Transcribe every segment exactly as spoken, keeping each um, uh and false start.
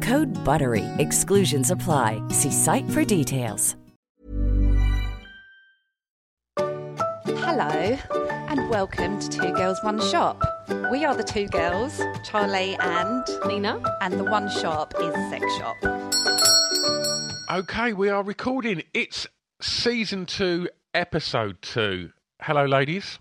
Code BUTTERY. Exclusions apply. See site for details. Hello and welcome to Two Girls, One Shop. We are the Two Girls, Charlie and Nina, and the One Shop is Sex Shop. Okay, we are recording. It's season two, episode two. Hello, ladies.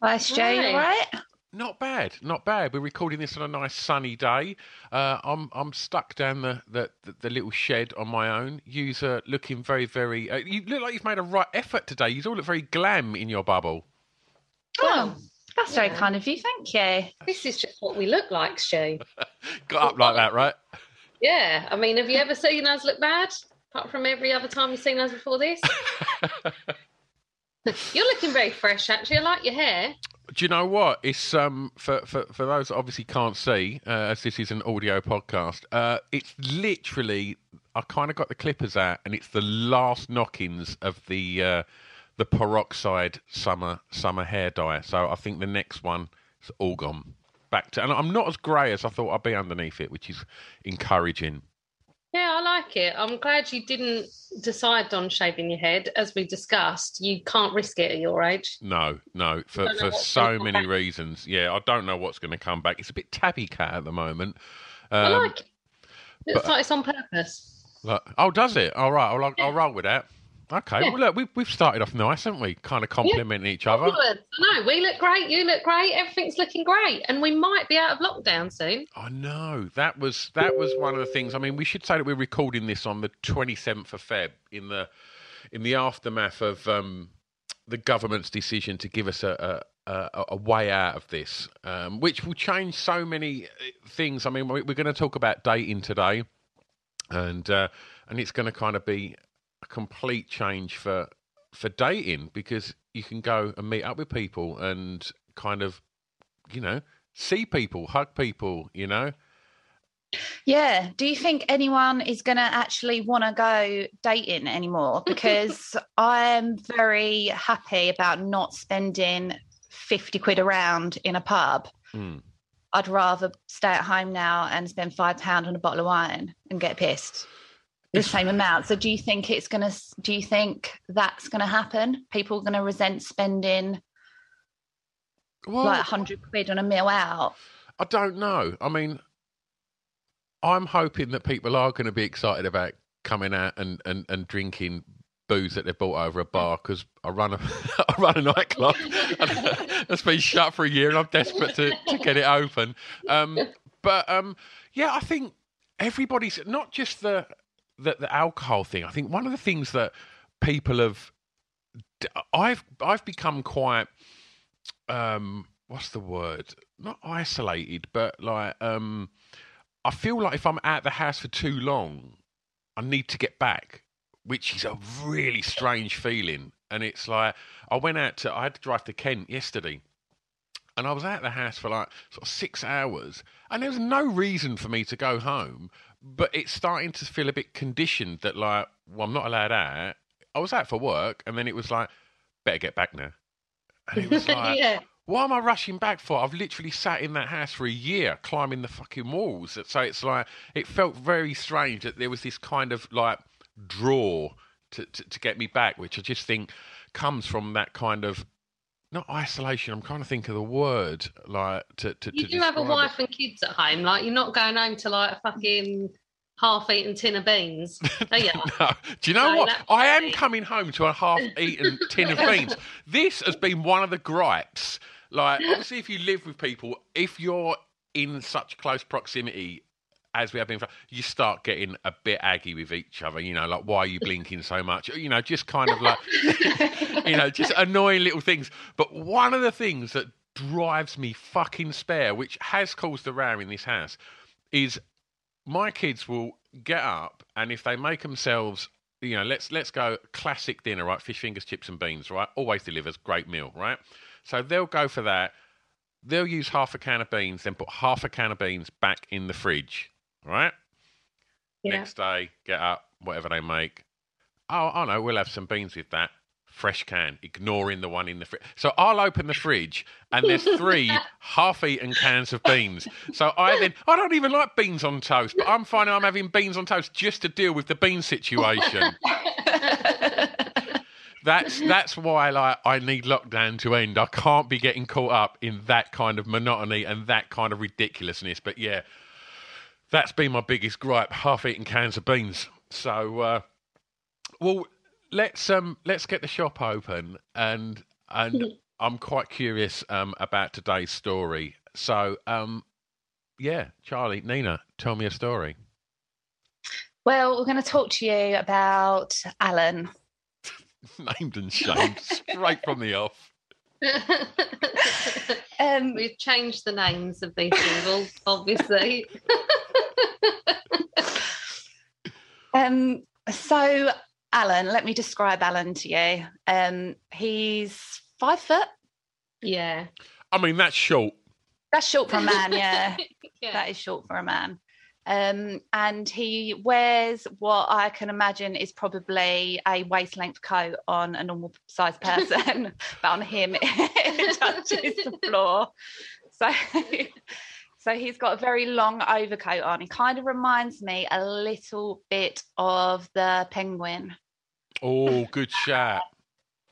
Nice, Jane. All right. Not bad, not bad. We're recording this on a nice sunny day. Uh, I'm I'm stuck down the, the, the, the little shed on my own. You're looking very, very... Uh, you look like you've made a right effort today. You all look very glam in your bubble. Oh, that's yeah. very kind of you. Thank you. This is just what we look like, Stu. Got up like that, right? Yeah. I mean, have you ever seen us look bad? Apart from every other time you've seen us before this? You're looking very fresh, actually. I like your hair. Do you know what? It's um for, for, for those that obviously can't see, uh, as this is an audio podcast, uh, it's literally, I kind of got the clippers out, and it's the last knockings of the uh, the peroxide summer summer hair dye. So I think the next one is all gone back to, and I'm not as grey as I thought I'd be underneath it, which is encouraging. Yeah, I like it. I'm glad you didn't decide on shaving your head. As we discussed, you can't risk it at your age. No, no, for, for so many reasons. Yeah, I don't know what's going to come back. It's a bit tabby cat at the moment. Um, I like it. It looks but, like it's on purpose. Like, oh, does it? All right, I'll, yeah. I'll roll with that. Okay, yeah. Well, look, we, we've started off nice, haven't we? Kind of complimenting yeah. each other. No, we look great, you look great, everything's looking great, and we might be out of lockdown soon. I know, that was that was one of the things. I mean, we should say that we're recording this on the twenty-seventh of February in the in the aftermath of um, the government's decision to give us a, a, a, a way out of this, um, which will change so many things. I mean, we're going to talk about dating today, and uh, and it's going to kind of be... a complete change for for dating, because you can go and meet up with people and kind of, you know, see people, hug people, you know. Yeah. Do you think anyone is going to actually want to go dating anymore? Because I'm very happy about not spending fifty quid around in a pub. Mm. I'd rather stay at home now and spend five pounds on a bottle of wine and get pissed. The same amount. So do you think it's going to, do you think that's going to happen? People are going to resent spending well, like one hundred quid on a meal out? I don't know. I mean, I'm hoping that people are going to be excited about coming out and, and, and drinking booze that they've bought over a bar, because I run a I run a nightclub that's been shut for a year and I'm desperate to, to get it open. Um, but um, yeah, I think everybody's, not just the... The, the alcohol thing. I think one of the things that people have, I've I've become quite, um, what's the word? Not isolated, but like, um, I feel like if I'm out the house for too long, I need to get back, which is a really strange feeling. And it's like, I went out to, I had to drive to Kent yesterday, and I was out the house for like sort of six hours, and there was no reason for me to go home. But it's starting to feel a bit conditioned that, like, well, I'm not allowed out. I was out for work, and then it was like, better get back now. And it was like, yeah. Why am I rushing back for? I've literally sat in that house for a year, climbing the fucking walls. So it's like, it felt very strange that there was this kind of, like, draw to, to, to get me back, which I just think comes from that kind of not isolation. I'm kind of thinking of the word, like to. to you to do have a wife it. and kids at home, like you're not going home to like a fucking half-eaten tin of beans, are you? No. Do you know no, what? I am funny. coming home to a half-eaten tin of beans. This has been one of the gripes. Like, obviously, if you live with people, if you're in such close proximity as we have been, you start getting a bit aggy with each other, you know, like, why are you blinking so much? You know, just kind of like, you know, just annoying little things. But one of the things that drives me fucking spare, which has caused a row in this house, is my kids will get up and if they make themselves, you know, let's let's go classic dinner, right? Fish fingers, chips and beans, right? Always delivers, great meal, right? So they'll go for that. They'll use half a can of beans, then put half a can of beans back in the fridge. Right? Yeah. Next day, get up, whatever they make. Oh, I know, we'll have some beans with that. Fresh can, ignoring the one in the fridge. So I'll open the fridge and there's three half-eaten cans of beans. So I then, I don't even like beans on toast, but I'm finding I'm having beans on toast just to deal with the bean situation. That's that's why like I need lockdown to end. I can't be getting caught up in that kind of monotony and that kind of ridiculousness. But yeah, that's been my biggest gripe: half-eaten cans of beans. So, uh, well, let's um, let's get the shop open, and and I'm quite curious um, about today's story. So, um, yeah, Charlie, Nina, tell me a story. Well, we're going to talk to you about Alan. Named and shamed straight from the off. Um, We've changed the names of these singles, obviously. um, so, Alan, let me describe Alan to you. Um, he's five foot. Yeah. I mean, that's short. That's short for a man, yeah. yeah. That is short for a man. Um, and he wears what I can imagine is probably a waist-length coat on a normal-sized person, but on him it touches the floor. So, so he's got a very long overcoat on. He kind of reminds me a little bit of the penguin. Oh, good shot.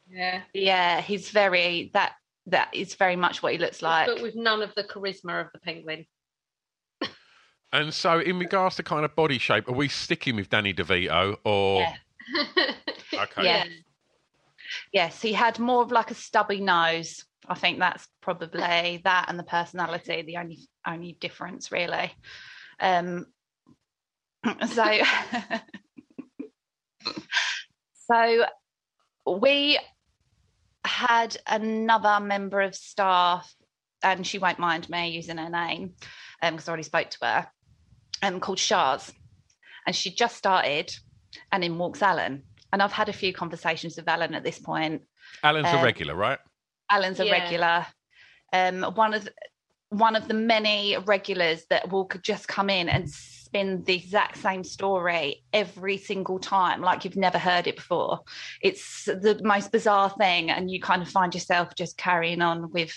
Yeah. Yeah, he's very, that. that is very much what he looks like. But with none of the charisma of the penguin. And so in regards to kind of body shape, are we sticking with Danny DeVito or... Yeah. Okay. Yeah. Yes, he had more of like a stubby nose. I think that's probably that and the personality, the only only difference really. Um, so, so we had another member of staff, and she won't mind me using her name because um, I already spoke to her. Um, called Shaz, and she just started, and in walks Alan. And I've had a few conversations with Alan at this point. Alan's um, a regular, right? Alan's a yeah. regular. Um, one of the, one of the many regulars that will just come in and spin the exact same story every single time, like you've never heard it before. It's the most bizarre thing, and you kind of find yourself just carrying on with,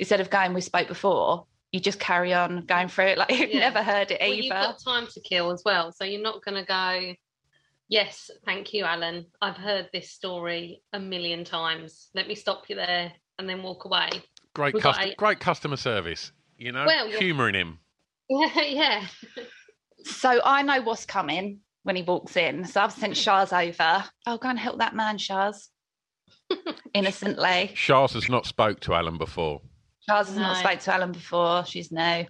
instead of going, we spoke before. You just carry on going through it like you've yeah. never heard it either. Well, you've got time to kill as well, so you're not going to go, yes, thank you, Alan. I've heard this story a million times. Let me stop you there and then walk away. Great, cust- a- great customer service, you know, well, humouring him. Yeah, yeah. So I know what's coming when he walks in, so I've sent Shaz over. Oh, go and help that man, Shaz. Innocently. Shaz has not spoke to Alan before. Charles has no. not spoke to Alan before. She's new.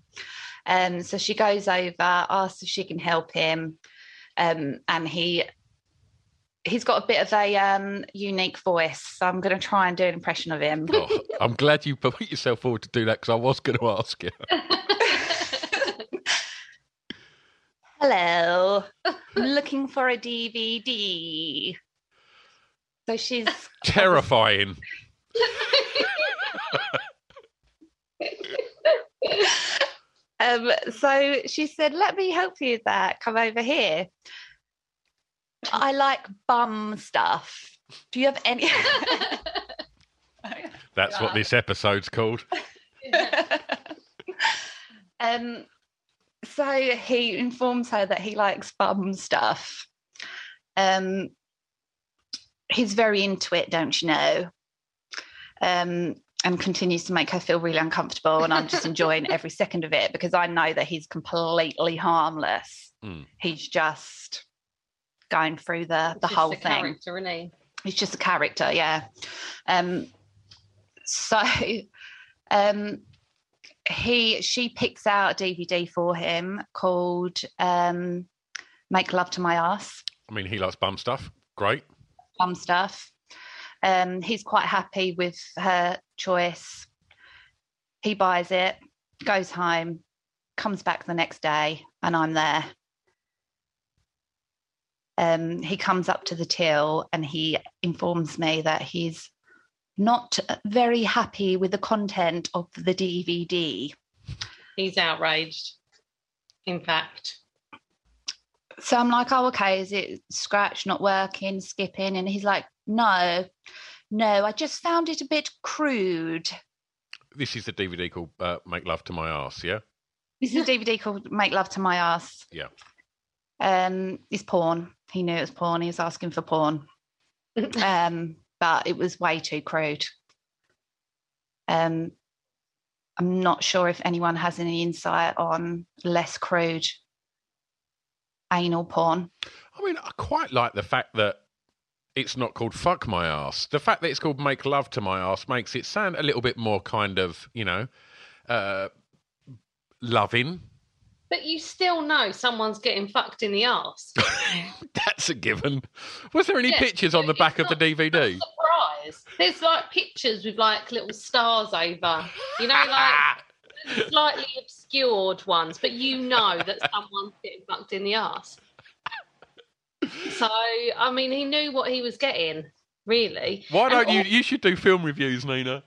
Um, so she goes over, asks if she can help him. Um, and he, he's got a bit of a um, unique voice. So I'm going to try and do an impression of him. Oh, I'm glad you put yourself forward to do that because I was going to ask you. Hello. I'm looking for a D V D. So she's... Terrifying. Um, so she said, let me help you with that. Come over here. I like bum stuff. Do you have any? That's God. What this episode's called. Yeah. um, so he informs her that he likes bum stuff. Um, he's very into it, don't you know? um, and continues to make her feel really uncomfortable. And I'm just enjoying every second of it because I know that he's completely harmless. Mm. He's just going through the, the whole thing. He's just a character, isn't he? He's just a character, yeah. Um, so um, he she picks out a D V D for him called um, Make Love to My Arse. I mean, he likes bum stuff. Great. Bum stuff. Um, he's quite happy with her choice. He buys it, goes home, comes back the next day, and I'm there. Um, he comes up to the till and he informs me that he's not very happy with the content of the D V D. He's outraged, in fact. So I'm like, oh, okay, is it scratch, not working, skipping? And he's like, no, no, I just found it a bit crude. This is the D V D called uh, Make Love to My Arse, yeah? This is the D V D called Make Love to My Arse. Yeah. Um, it's porn. He knew it was porn. He was asking for porn. um, but it was way too crude. Um, I'm not sure if anyone has any insight on less crude anal porn. I mean, I quite like the fact that it's not called Fuck My Arse. The fact that it's called Make Love to My Arse makes it sound a little bit more kind of, you know, uh, loving. But you still know someone's getting fucked in the arse. That's a given. Was there any yeah, pictures on the back not, of the D V D? I'm surprised. There's like pictures with like little stars over, you know, like slightly obscured ones, but you know that someone's getting fucked in the arse. So, I mean, he knew what he was getting, really. Why don't and you? All- you should do film reviews, Nina.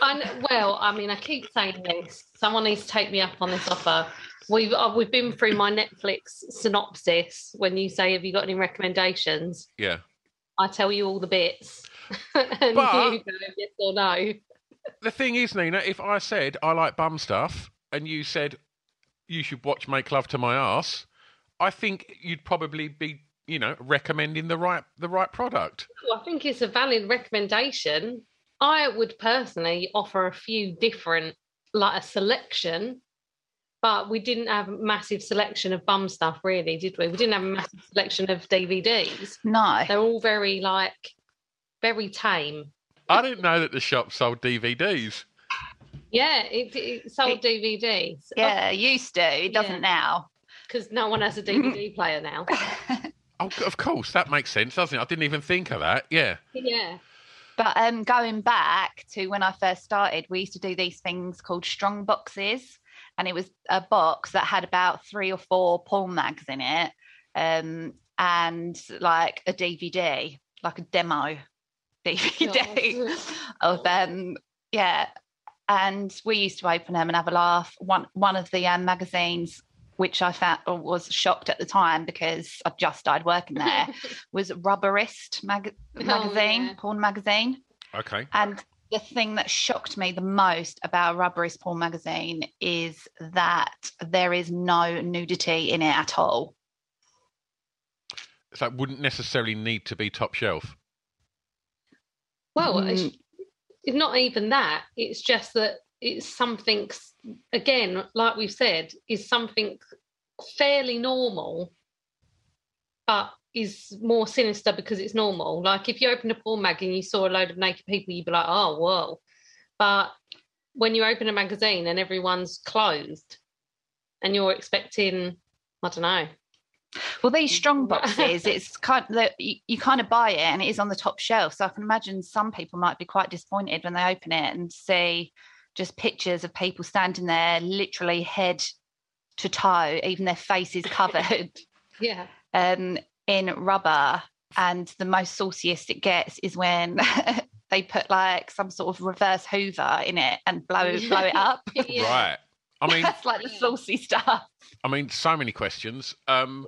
And, well, I mean, I keep saying this. Someone needs to take me up on this offer. We've uh, we've been through my Netflix synopsis. When you say, "Have you got any recommendations?" Yeah, I tell you all the bits, and but, you go yes or no. The thing is, Nina, if I said I like bum stuff, and you said you should watch Make Love to My Arse, I think you'd probably be, you know, recommending the right the right product. Well, I think it's a valid recommendation. I would personally offer a few different, like a selection. But we didn't have a massive selection of bum stuff, really, did we? We didn't have a massive selection of D V Ds. No. They're all very, like, very tame. I didn't know that the shop sold D V Ds. Yeah, it, it sold it, D V Ds. Yeah, it used to. It doesn't yeah. now. Because no one has a D V D player now. Oh, of course, that makes sense, doesn't it? I didn't even think of that, yeah. Yeah. But um, going back to when I first started, we used to do these things called strong boxes. And it was a box that had about three or four porn mags in it, um, and like a D V D, like a demo D V D yes. of um, yeah. And we used to open them and have a laugh. One one of the um, magazines, which I found was shocked at the time because I just started working there, was Rubberist mag- magazine, oh, yeah. porn magazine. Okay, and. The thing that shocked me the most about Rubberist porn magazine is that there is no nudity in it at all. So it wouldn't necessarily need to be top shelf. Well, mm. it's, it's not even that. It's just that it's something, again, like we've said, is something fairly normal, but is more sinister because it's normal. Like, if you opened a porn mag and you saw a load of naked people, you'd be like, oh, whoa. But when you open a magazine and everyone's clothed and you're expecting, I don't know. Well, these strong boxes, it's kind of, you, you kind of buy it and it is on the top shelf. So I can imagine some people might be quite disappointed when they open it and see just pictures of people standing there literally head to toe, even their faces covered. Yeah. Um, in rubber, and the most sauciest it gets is when they put like some sort of reverse Hoover in it and blow blow it up. Yeah. Right. I mean, that's like the saucy stuff. I mean, so many questions. Um,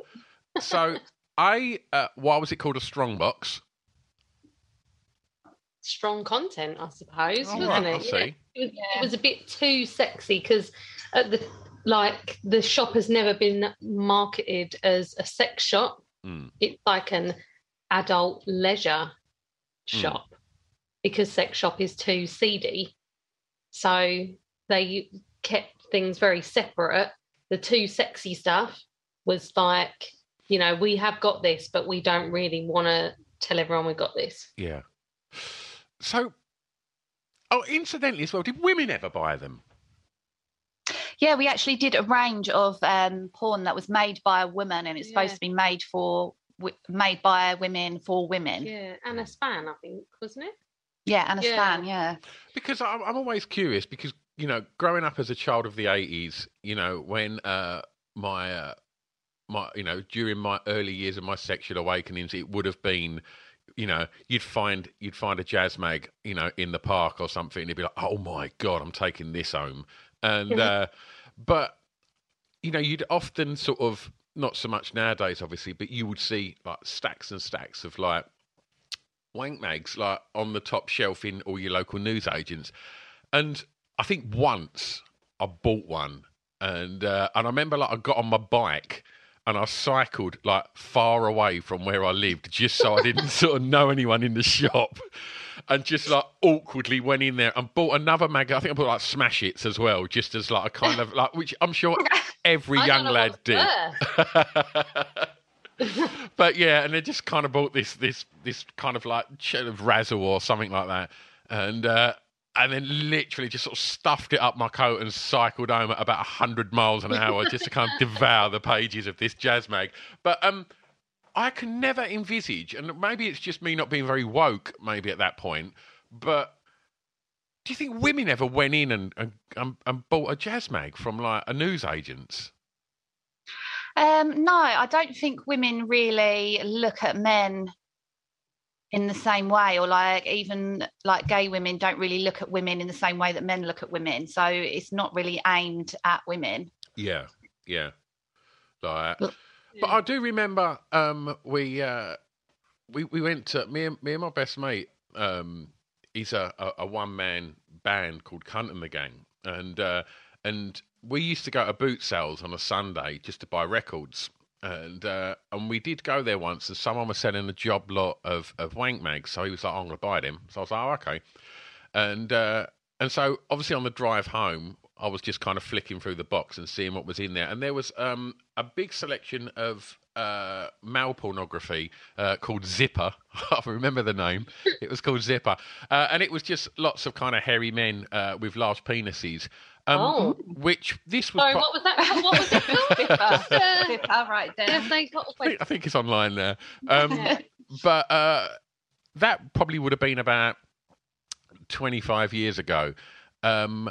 so I, uh, why was it called a strong box? Strong content, I suppose, oh, wasn't right, it? Yeah. It, was, yeah. it was a bit too sexy because at the like the shop has never been marketed as a sex shop. Mm. It's like an adult leisure shop. Mm. because Sex Shop is too seedy. So they kept things very separate. The too sexy stuff was like, you know, we have got this, but we don't really want to tell everyone we got this. Yeah. So, oh, incidentally as well, did women ever buy them? Yeah, we actually did a range of um, porn that was made by women, and it's yeah. supposed to be made for made by women for women. Yeah, Anna Span, I think, wasn't it? Yeah, Anna yeah. Span, yeah. Because I'm, I'm always curious because, you know, growing up as a child of the eighties, you know, when uh, my, uh, my, you know, during my early years of my sexual awakenings, it would have been... You know, you'd find you'd find a jazz mag, you know, in the park or something, and it'd be like, "Oh my god, I'm taking this home." And yeah. uh, but you know, you'd often sort of not so much nowadays, obviously, but you would see like stacks and stacks of like wank mags like on the top shelf in all your local newsagents. And I think once I bought one, and uh, and I remember like I got on my bike. And I cycled, like, far away from where I lived just so I didn't sort of know anyone in the shop and just, like, awkwardly went in there and bought another mag. I think I bought, like, Smash Hits as well, just as, like, a kind of, like, which I'm sure every young lad did. But, yeah, and they just kind of bought this, this, this kind of, like, Razzle or something like that. And, uh, and then literally just sort of stuffed it up my coat and cycled home at about one hundred miles an hour just to kind of devour the pages of this jazz mag. But um, I can never envisage, and maybe it's just me not being very woke maybe at that point, but do you think women ever went in and, and, and bought a jazz mag from like a newsagent? Um, no, I don't think women really look at men in the same way, or like even like gay women don't really look at women in the same way that men look at women. So it's not really aimed at women. Yeah, yeah. Like, yeah. But I do remember um, we uh, we we went to me and me and my best mate. Um, he's a, a, a one man band called Cunt and the Gang, and uh, and we used to go to boot sales on a Sunday just to buy records. And uh, and we did go there once, and someone was selling a job lot of, of wank mags. So he was like, oh, "I'm going to buy them." So I was like, "Oh, okay." And uh, and so obviously on the drive home, I was just kind of flicking through the box and seeing what was in there. And there was um, a big selection of uh, male pornography uh, called Zipper. I remember the name. It was called Zipper, uh, and it was just lots of kind of hairy men uh, with large penises. Um, oh. Which this was. Sorry, pro- what was that? What was it called? Zipper. Zipper, right there. I think, I think it's online there. Um, but uh, that probably would have been about twenty-five years ago. Um,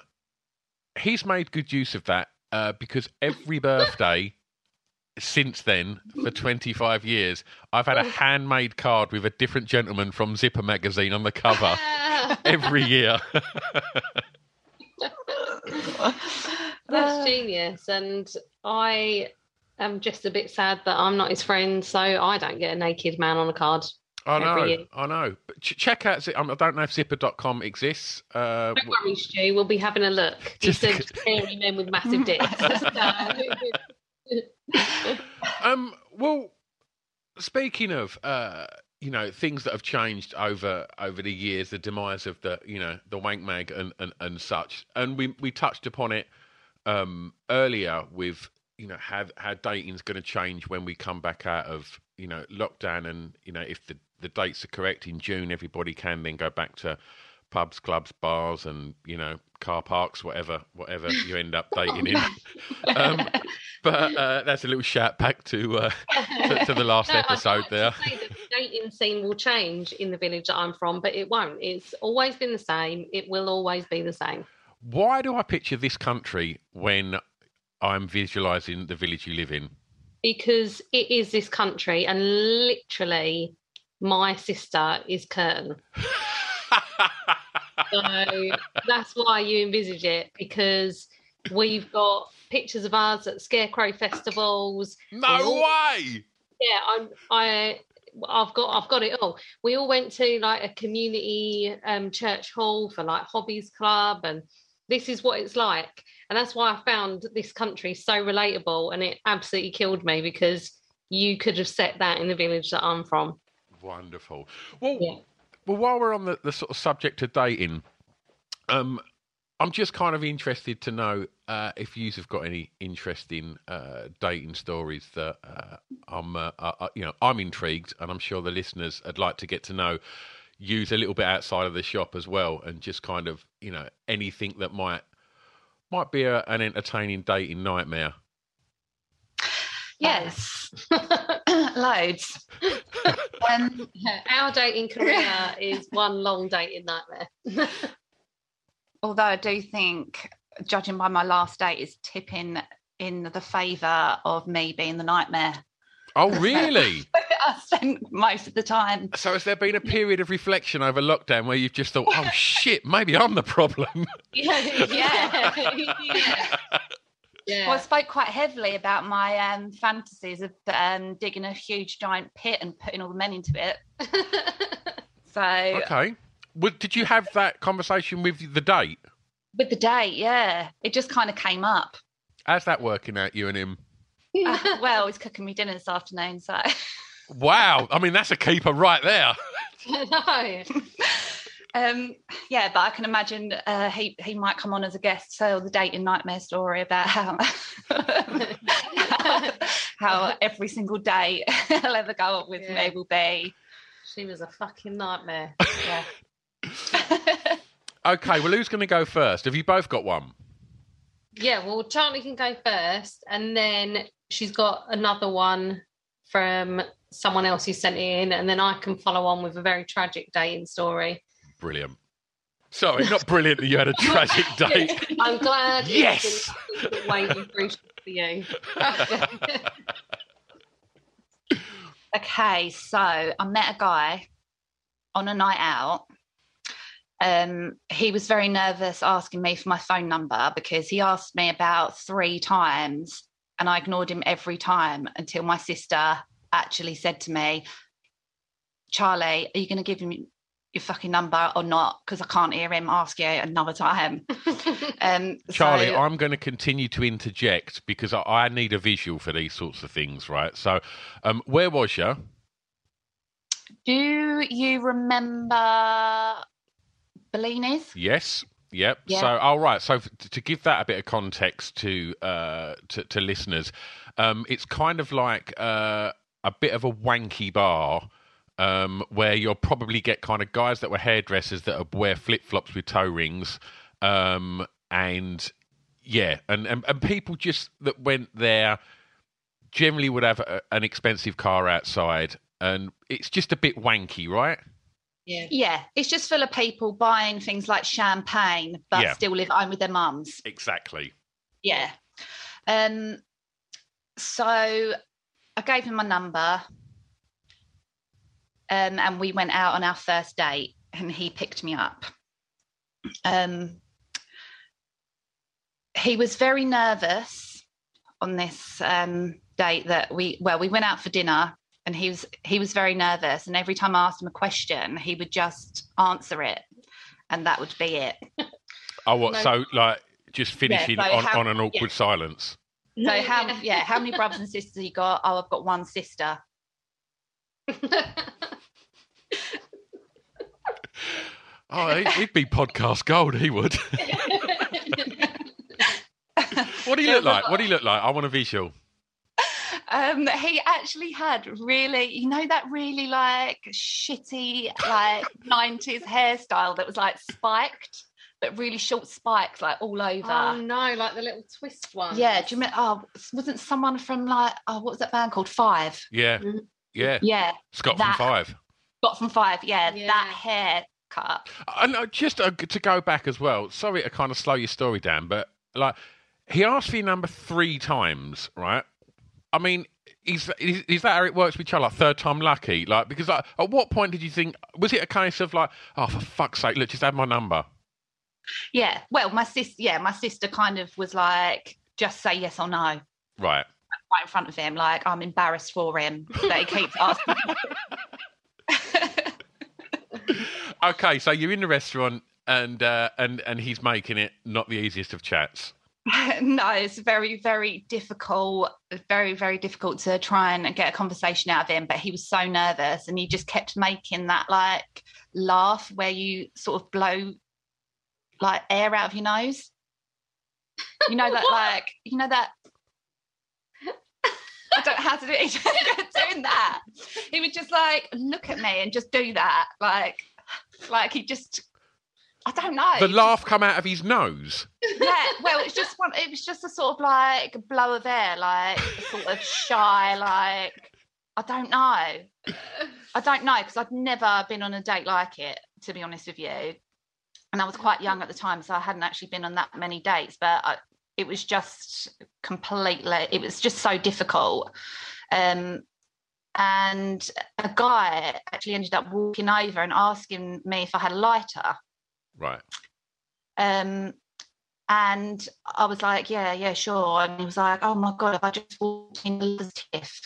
he's made good use of that uh, because every birthday since then, for twenty-five years, I've had a handmade card with a different gentleman from Zipper magazine on the cover every year. That's genius, and I am just a bit sad that I'm not his friend, so I don't get a naked man on a card. I know, I know. But ch- check out, I don't know if zipper dot com exists. Uh, don't worry, Stu, we'll be having a look. Just hairy men with massive dicks. um. Well, speaking of... Uh, you know, things that have changed over over the years, the demise of the, you know, the wank mag and, and, and such. And we, we touched upon it um, earlier with, you know, how, how dating's going to change when we come back out of, you know, lockdown. And, you know, if the, the dates are correct in June, everybody can then go back to pubs, clubs, bars and, you know, car parks, whatever whatever you end up dating oh, in. Um, but uh, that's a little shout back to, uh, to, to the last no, episode there. Dating scene will change in the village that I'm from, but it won't. It's always been the same. It will always be the same. Why do I picture this country when I'm visualising the village you live in? Because it is this country, and literally my sister is Curtin. So that's why you envisage it, because we've got pictures of us at scarecrow festivals. No all, way! Yeah, I'm, I... I've got I've got it all. We all went to like a community um, church hall for like hobbies club, and this is what it's like. And that's why I found this country so relatable, and it absolutely killed me because you could have set that in the village that I'm from. Wonderful. Well, yeah. Well, while we're on the, the sort of subject of dating, um, I'm just kind of interested to know uh, if you have got any interesting uh, dating stories that uh, I'm, uh, uh, you know, I'm intrigued, and I'm sure the listeners would like to get to know. Use a little bit outside of the shop as well, and just kind of, you know, anything that might might be a, an entertaining dating nightmare. Yes, loads. um, our dating career is one long dating nightmare. Although I do think, judging by my last date, is tipping in the favour of me being the nightmare. Oh, really? I think most of the time. So has there been a period of reflection over lockdown where you've just thought, oh, shit, maybe I'm the problem? Yeah. Yeah. yeah. Yeah. Well, I spoke quite heavily about my um, fantasies of um, digging a huge giant pit and putting all the men into it. So. Okay. Well, did you have that conversation with the date? With the date, yeah. It just kind of came up. How's that working out, you and him? Uh, well, he's cooking me dinner this afternoon, so. Wow. I mean, that's a keeper right there. I know. Um, yeah, but I can imagine uh, he, he might come on as a guest, so the dating nightmare story about how how, how every single day he'll ever go up with yeah. me will be. She was a fucking nightmare. Yeah. Okay, well, who's going to go first? Have you both got one? Yeah, well, Charlie can go first, and then she's got another one from someone else who sent in, and then I can follow on with a very tragic dating story. Brilliant. Sorry, not brilliant that you had a tragic date. I'm glad. Yes. It's been waiting through for you. Okay, so I met a guy on a night out. Um, he was very nervous asking me for my phone number because he asked me about three times and I ignored him every time until my sister actually said to me, Charlie, are you going to give him your fucking number or not? Because I can't hear him ask you another time. um, Charlie, so... I'm going to continue to interject because I, I need a visual for these sorts of things, right? So um, where was you? Do you remember... Bellini's? Yes. Yep. Yeah. So, all right. So, to give that a bit of context to uh, to, to listeners, um, it's kind of like uh, a bit of a wanky bar um, where you'll probably get kind of guys that were hairdressers that wear flip flops with toe rings, um, and yeah, and, and and people just that went there generally would have a, an expensive car outside, and it's just a bit wanky, right? Yeah. yeah, it's just full of people buying things like champagne but yeah. still live at home with their mums. Exactly. Yeah. Um. So I gave him my number um, and we went out on our first date and he picked me up. Um. He was very nervous on this um, date that we, well, we went out for dinner. And he was he was very nervous. And every time I asked him a question, he would just answer it. And that would be it. Oh, what? No. So, like, just finishing yeah, so on, how, on an awkward yeah. silence. So, how, yeah, how many brothers and sisters have you got? Oh, I've got one sister. Oh, he'd, he'd be podcast gold, he would. What do you look like? What do you look like? I want a visual. Um, he actually had really, you know, that really like shitty, like nineties hairstyle that was like spiked, but really short spikes, like all over. Oh no, like the little twist one. Yeah. Do you remember? Oh, wasn't someone from like, oh, what was that band called? Five. Yeah. Yeah. Yeah. Scott that, from Five. Scott from Five. Yeah. yeah. That haircut. And uh, just uh, to go back as well. Sorry to kind of slow your story down, but like he asked for your number three times, right? I mean, is, is is that how it works with each other? Like, third time lucky? Like, because like, at what point did you think, was it a case of like, oh, for fuck's sake, look, just have my number? Yeah. Well, my sister, yeah, my sister kind of was like, just say yes or no. Right. Right in front of him. Like, I'm embarrassed for him that he keeps asking. Okay, so you're in the restaurant and, uh, and, and he's making it not the easiest of chats. No, it's very, very difficult, very, very difficult to try and get a conversation out of him. But he was so nervous and he just kept making that, like, laugh where you sort of blow, like, air out of your nose. You know that, like, you know that... I don't know how to do it. He just kept doing that. He would just, like, look at me and just do that. Like, like he just... I don't know. The laugh come out of his nose. Yeah, well, it's just one. It was just a sort of like blow of air, like sort of shy, like I don't know. I don't know because I've never been on a date like it, to be honest with you. And I was quite young at the time, so I hadn't actually been on that many dates. But I, it was just completely. It was just so difficult. Um, and a guy actually ended up walking over and asking me if I had a lighter. Right. Um, and I was like, yeah, yeah, sure. And he was like, oh, my God, have I just walked in the tiff?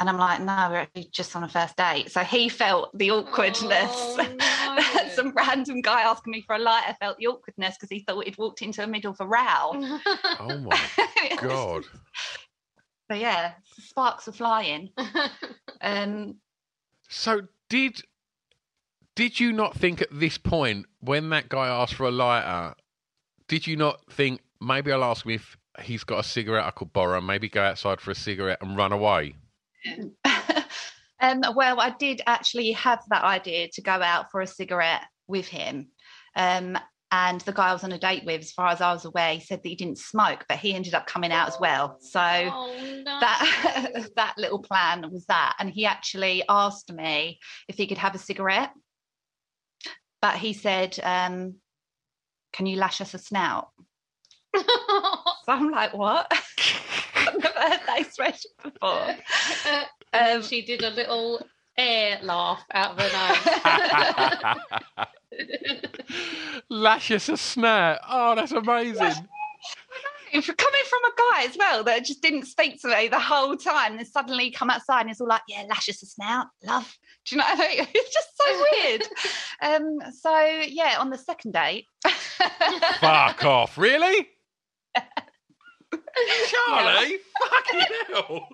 And I'm like, no, we're actually just on a first date. So he felt the awkwardness. Oh, no. Some random guy asking me for a lighter felt the awkwardness because he thought he'd walked into the middle of a row. Oh, my God. But, yeah, sparks are flying. um. So did... Did you not think at this point, when that guy asked for a lighter, did you not think, maybe I'll ask him if he's got a cigarette I could borrow, maybe go outside for a cigarette and run away? um, well, I did actually have that idea to go out for a cigarette with him. Um, and the guy I was on a date with, as far as I was aware, he said that he didn't smoke, but he ended up coming out as well. So oh, no. that that little plan was that. And he actually asked me if he could have a cigarette. But he said, um, can you lash us a snout? So I'm like, what? I've never heard that expression before. Uh, um, she did a little air laugh out of her nose. Lash us a snout. Oh, that's amazing. If you're coming from a guy as well that just didn't speak to me the whole time, then suddenly come outside and it's all like, yeah, lash us a snout, love. Do you know what I mean? It's just so weird. um, so, yeah, on the second date. Fuck off. Really? Charlie? Fucking hell.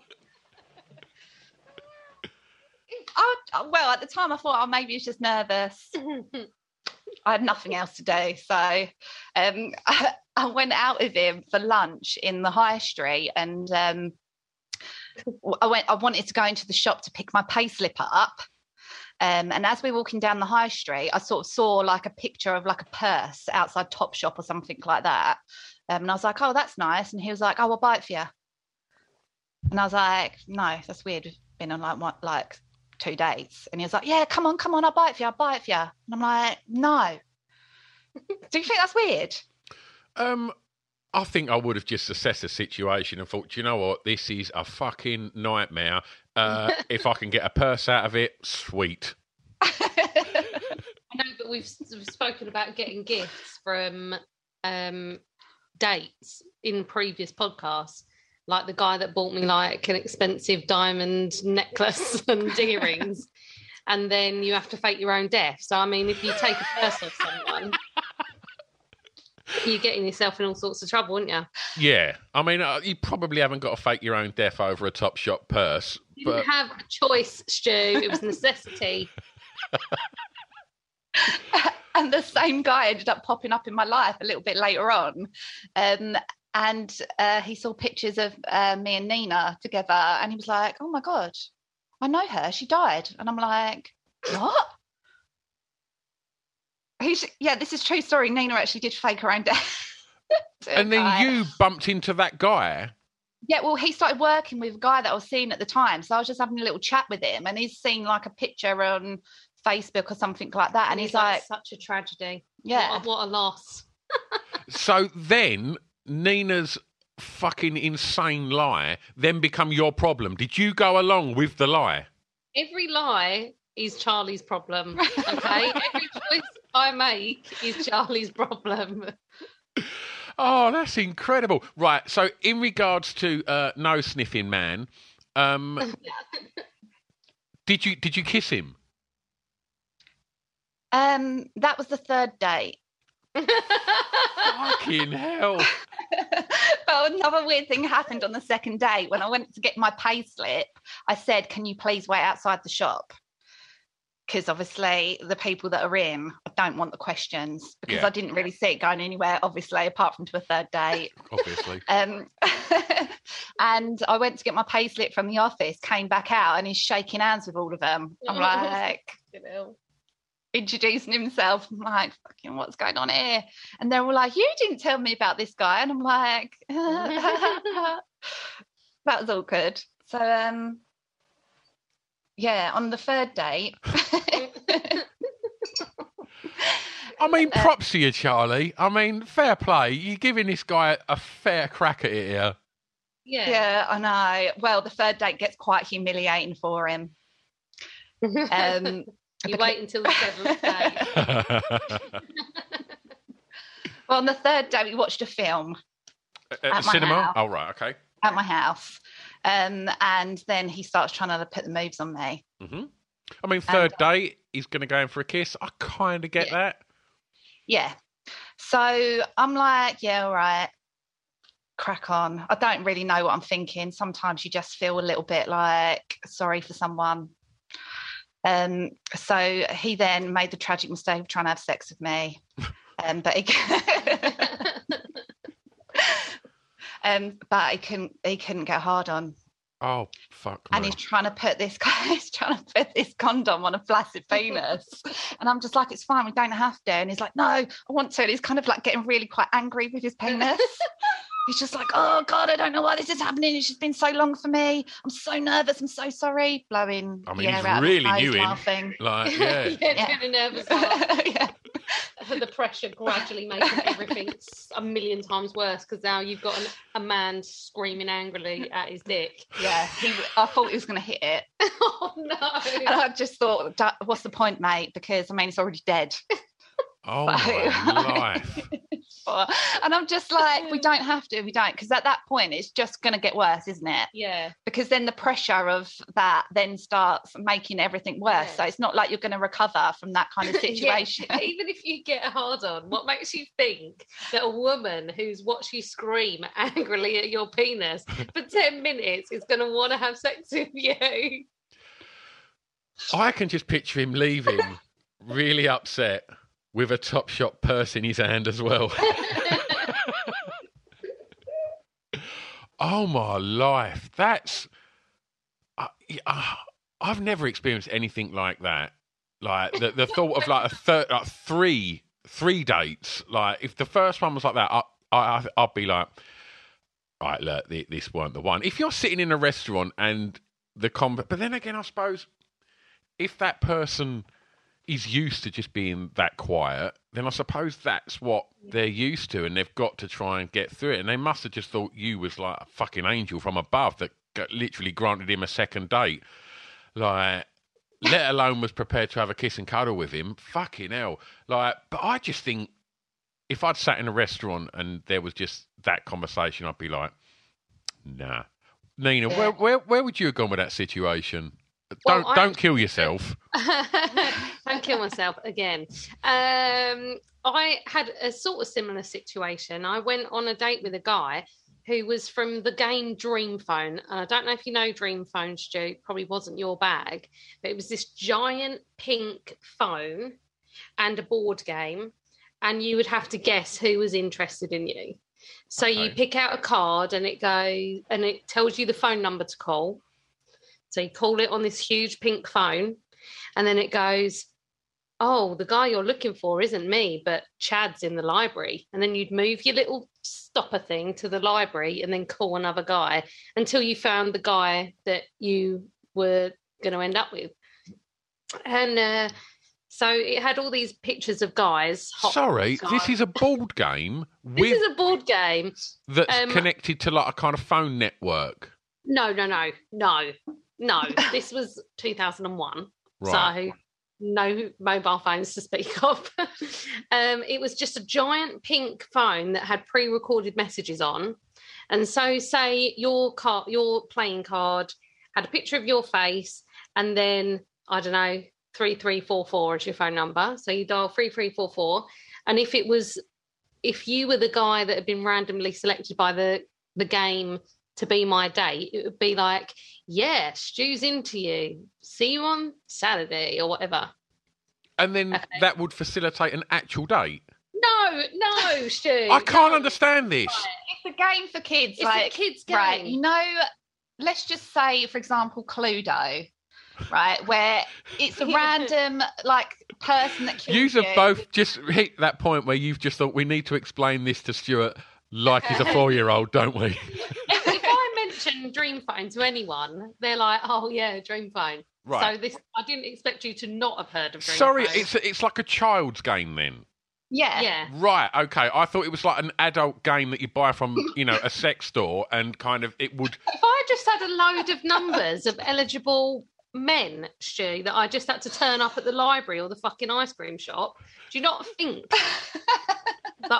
I, well, at the time I thought, oh, maybe he's just nervous. I had nothing else to do. So um, I, I went out with him for lunch in the high street and um, I went. I wanted to go into the shop to pick my payslip up. Um, and as we were walking down the high street, I sort of saw like a picture of like a purse outside Topshop or something like that. Um, and I was like, oh, that's nice. And he was like, oh, I'll buy it for you. And I was like, no, that's weird. We've been on like one, like two dates. And he was like, yeah, come on, come on, I'll buy it for you, I'll buy it for you. And I'm like, no. Do you think that's weird? Um, I think I would have just assessed the situation and thought, do you know what? This is a fucking nightmare. Uh, if I can get a purse out of it, sweet. I know, but we've, we've spoken about getting gifts from um, dates in previous podcasts, like the guy that bought me like an expensive diamond necklace and earrings, and then you have to fake your own death. So, I mean, if you take a purse off someone... You're getting yourself in all sorts of trouble, aren't you? Yeah. I mean, uh, you probably haven't got to fake your own death over a Topshop purse. You but... didn't have a choice, Stu. It was a necessity. And the same guy ended up popping up in my life a little bit later on. Um, and uh, he saw pictures of uh, me and Nina together and he was like, oh, my God, I know her. She died. And I'm like, what? He's, yeah, this is true story. Nina actually did fake her own death. And then guy. You bumped into that guy. Yeah, well, he started working with a guy that I was seeing at the time. So I was just having a little chat with him and he's seen like a picture on Facebook or something like that. And, and he's, he's like, like, such a tragedy. Yeah. What a, what a loss. So then Nina's fucking insane lie then become your problem. Did you go along with the lie? Every lie is Charlie's problem, okay? Every choice I make is Charlie's problem. Oh, that's incredible. Right, so in regards to uh, No Sniffing Man, um, did you did you kiss him? Um, that was the third date. Fucking hell. Oh, another weird thing happened on the second day. When I went to get my pay slip, I said, can you please wait outside the shop? Because obviously the people that are in, I don't want the questions, because yeah. I didn't really see it going anywhere, obviously, apart from to a third date. Obviously. Um, and I went to get my payslip from the office, came back out, and he's shaking hands with all of them. I'm like, you know, introducing himself. I'm like, fucking what's going on here? And they're all like, you didn't tell me about this guy. And I'm like, that was awkward. So, um, yeah, on the third date. I mean, props to you, Charlie. I mean, fair play. You're giving this guy a fair crack at it here. Yeah, yeah, I know. Well, the third date gets quite humiliating for him. Um, you because... wait until the seventh date. Well, on the third date, we watched a film. At, at the cinema? House. Oh, right, okay. At my house. Um, and then he starts trying to put the moves on me. Mm-hmm. I mean, third and, uh, date, he's going to go in for a kiss. I kind of get yeah. that. Yeah. So I'm like, yeah, all right, crack on. I don't really know what I'm thinking. Sometimes you just feel a little bit like sorry for someone. Um, so he then made the tragic mistake of trying to have sex with me. um, but he... Um, but he couldn't. He couldn't get hard on. Oh fuck! And no. he's trying to put this. He's trying to put this condom on a flaccid penis, and I'm just like, it's fine. We don't have to. And he's like, no, I want to. And he's kind of like getting really quite angry with his penis. He's just like, oh god, I don't know why this is happening. It's just been so long for me. I'm so nervous. I'm so sorry. Blowing. I mean, yeah, he's out really of his nose, laughing. Like, yeah, yeah, yeah. Doing a nervous laugh. Yeah. The pressure gradually makes everything a million times worse because now you've got an, a man screaming angrily at his dick. Yeah, he, I thought he was going to hit it. Oh, no. And I just thought, what's the point, mate? Because, I mean, it's already dead. Oh, but, my life. And I'm just like, we don't have to, we don't. Because at that point, it's just going to get worse, isn't it? Yeah. Because then the pressure of that then starts making everything worse. Yeah. So it's not like you're going to recover from that kind of situation. Yeah. Even if you get hard on, what makes you think that a woman who's watched you scream angrily at your penis for ten minutes is going to want to have sex with you? I can just picture him leaving really upset. With a Top Shop purse in his hand as well. Oh, my life. That's... Uh, uh, I've never experienced anything like that. Like, the, the thought of, like, a thir- like three three dates. Like, if the first one was like that, I, I, I'd be like, all right, look, this weren't the one. If you're sitting in a restaurant and the... Con- but then again, I suppose, if that person... is used to just being that quiet, then I suppose that's what they're used to and they've got to try and get through it. And they must have just thought you was like a fucking angel from above that got, literally granted him a second date. Like, let alone was prepared to have a kiss and cuddle with him. Fucking hell. Like, but I just think if I'd sat in a restaurant and there was just that conversation, I'd be like, nah. Nina, yeah. where, where where would you have gone with that situation? Don't well, don't kill yourself. Don't kill myself again. Um, I had a sort of similar situation. I went on a date with a guy who was from the game Dream Phone. And I don't know if you know Dream Phone, Stu. Probably wasn't your bag. But it was this giant pink phone and a board game. And you would have to guess who was interested in you. So okay. you pick out a card and it goes and it tells you the phone number to call. So you call it on this huge pink phone and then it goes, oh, the guy you're looking for isn't me, but Chad's in the library. And then you'd move your little stopper thing to the library and then call another guy until you found the guy that you were going to end up with. And uh, so it had all these pictures of guys. Sorry, guys. This is a board game. With this is a board game. That's um, connected to like a kind of phone network. No, no, no, no. No, this was two thousand one, right. So no mobile phones to speak of. um, it was just a giant pink phone that had pre-recorded messages on. And so say your card, your playing card had a picture of your face and then, I don't know, three three four four is your phone number. So you dial three three four four. And if it was, if you were the guy that had been randomly selected by the the game to be my date, it would be like, yeah, Stu's into you. See you on Saturday or whatever. And then okay. that would facilitate an actual date. No, no, Stu. I can't no. understand this. It's a game for kids. It's like, a kids' game. Right, you know, let's just say, for example, Cluedo, right, where it's a random, like, person that kills you. You have both just hit that point where you've just thought, we need to explain this to Stuart like he's a four-year-old, don't we? If, if I mention Dream Phone to anyone, they're like, oh, yeah, Dream Phone. Right. So this, I didn't expect you to not have heard of Dream Sorry, Phone. Sorry, it's, it's like a child's game then. Yeah. yeah. Right, okay. I thought it was like an adult game that you buy from, you know, a sex store and kind of it would... If I just had a load of numbers of eligible men, Stu, that I just had to turn up at the library or the fucking ice cream shop, do you not think that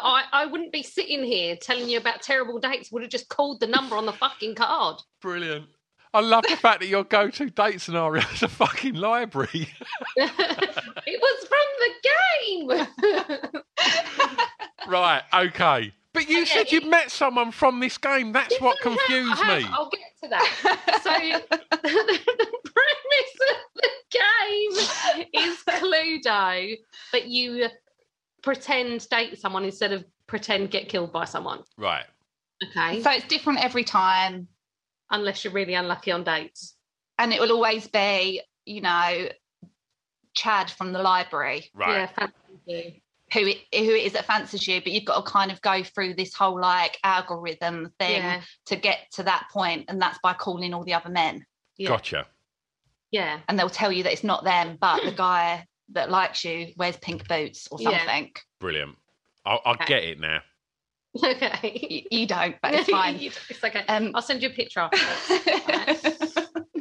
I, I wouldn't be sitting here telling you about terrible dates, would have just called the number on the fucking card? Brilliant. I love the fact that your go-to date scenario is a fucking library. It was from the game. Right, okay. But you okay. said you'd met someone from this game. That's yes, what confused I have, I have. me. I'll get to that. So the, the premise of the game is Cluedo, but you pretend date someone instead of pretend get killed by someone. Right. Okay. So it's different every time. Unless you're really unlucky on dates. And it will always be, you know, Chad from the library. Right. Yeah, fancies you. Who it, who it is that fancies you, but you've got to kind of go through this whole, like, algorithm thing yeah. to get to that point, and that's by calling all the other men. Yeah. Gotcha. Yeah. And they'll tell you that it's not them, but the guy that likes you wears pink boots or something. Yeah. Brilliant. I'll, I'll okay. get it now. Okay. You don't, but it's fine. It's okay. Um, I'll send you a picture after. Right.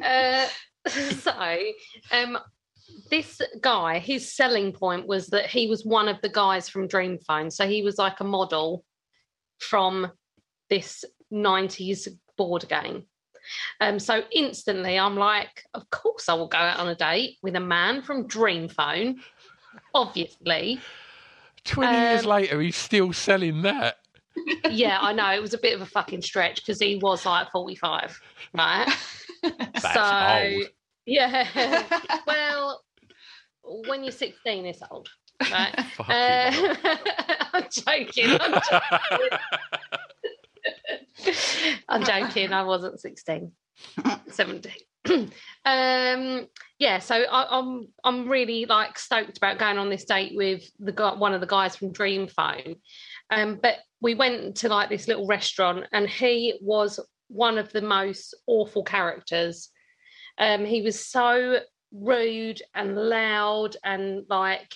uh, so, um, this guy, his selling point was that he was one of the guys from Dream Phone. So he was like a model from this nineties board game. Um, so instantly I'm like, of course I will go out on a date with a man from Dream Phone, obviously. twenty um, years later, he's still selling that. Yeah, I know. It was a bit of a fucking stretch because he was like forty-five, right? That's so, old. Yeah. Well, when you're sixteen, it's old, right? uh, I'm joking. I'm joking. I'm joking. I wasn't sixteen. seventeen. um yeah so I, I'm I'm really like stoked about going on this date with the guy, one of the guys from Dream Phone, um but we went to like this little restaurant and he was one of the most awful characters. Um he was so rude and loud and like,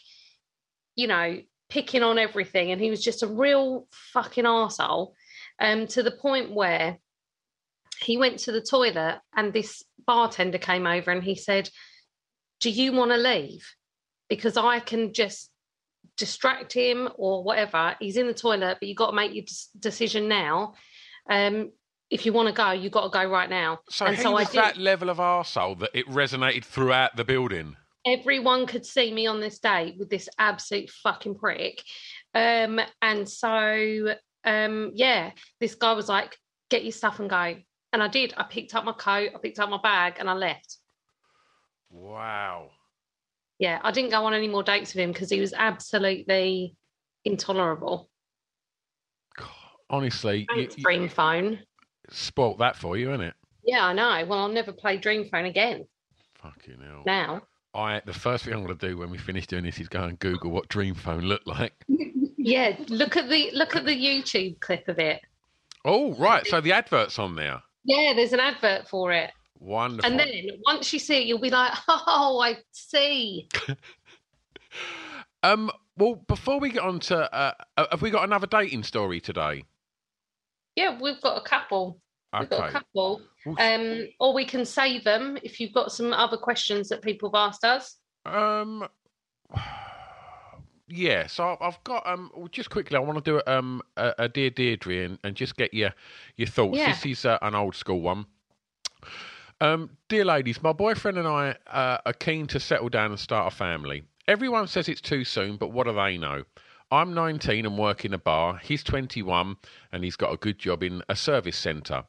you know, picking on everything, and he was just a real fucking arsehole, um to the point where he went to the toilet and this bartender came over and he said, do you want to leave? Because I can just distract him or whatever. He's in the toilet, but you've got to make your d- decision now. Um, if you want to go, you've got to go right now. So and he so was I did... that level of arsehole that it resonated throughout the building. Everyone could see me on this date with this absolute fucking prick. Um, and so, um, yeah, this guy was like, get your stuff and go. And I did. I picked up my coat, I picked up my bag, and I left. Wow. Yeah, I didn't go on any more dates with him because he was absolutely intolerable. God, honestly. You, Dream you, Phone. Spoilt that for you, innit? Yeah, I know. Well, I'll never play Dream Phone again. Fucking hell. Now. I The first thing I'm going to do when we finish doing this is go and Google what Dream Phone looked like. Yeah, look at the look at the YouTube clip of it. Oh, right. So the advert's on there. Yeah, there's an advert for it. Wonderful. And then once you see it, you'll be like, oh, I see. um. Well, before we get on to, uh, have we got another dating story today? Yeah, we've got a couple. Okay. We've got a couple. Um, or we can save them if you've got some other questions that people have asked us. Um. Yeah, so I've got, um, just quickly, I want to do um, a, a Dear Deirdre and, and just get your, your thoughts. Yeah. This is uh, an old school one. Um, Dear ladies, my boyfriend and I uh, are keen to settle down and start a family. Everyone says it's too soon, but what do they know? I'm nineteen and work in a bar. He's twenty-one and he's got a good job in a service centre.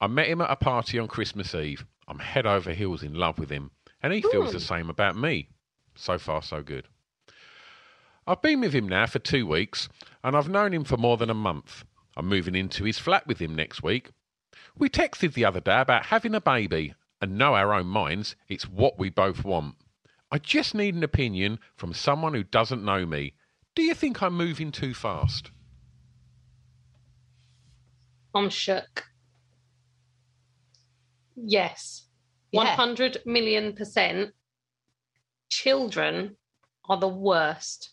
I met him at a party on Christmas Eve. I'm head over heels in love with him, and he feels Ooh. the same about me. So far, so good. I've been with him now for two weeks, and I've known him for more than a month. I'm moving into his flat with him next week. We texted the other day about having a baby, and know our own minds, it's what we both want. I just need an opinion from someone who doesn't know me. Do you think I'm moving too fast? I'm shook. Yes. Yeah. one hundred million percent. Children are the worst.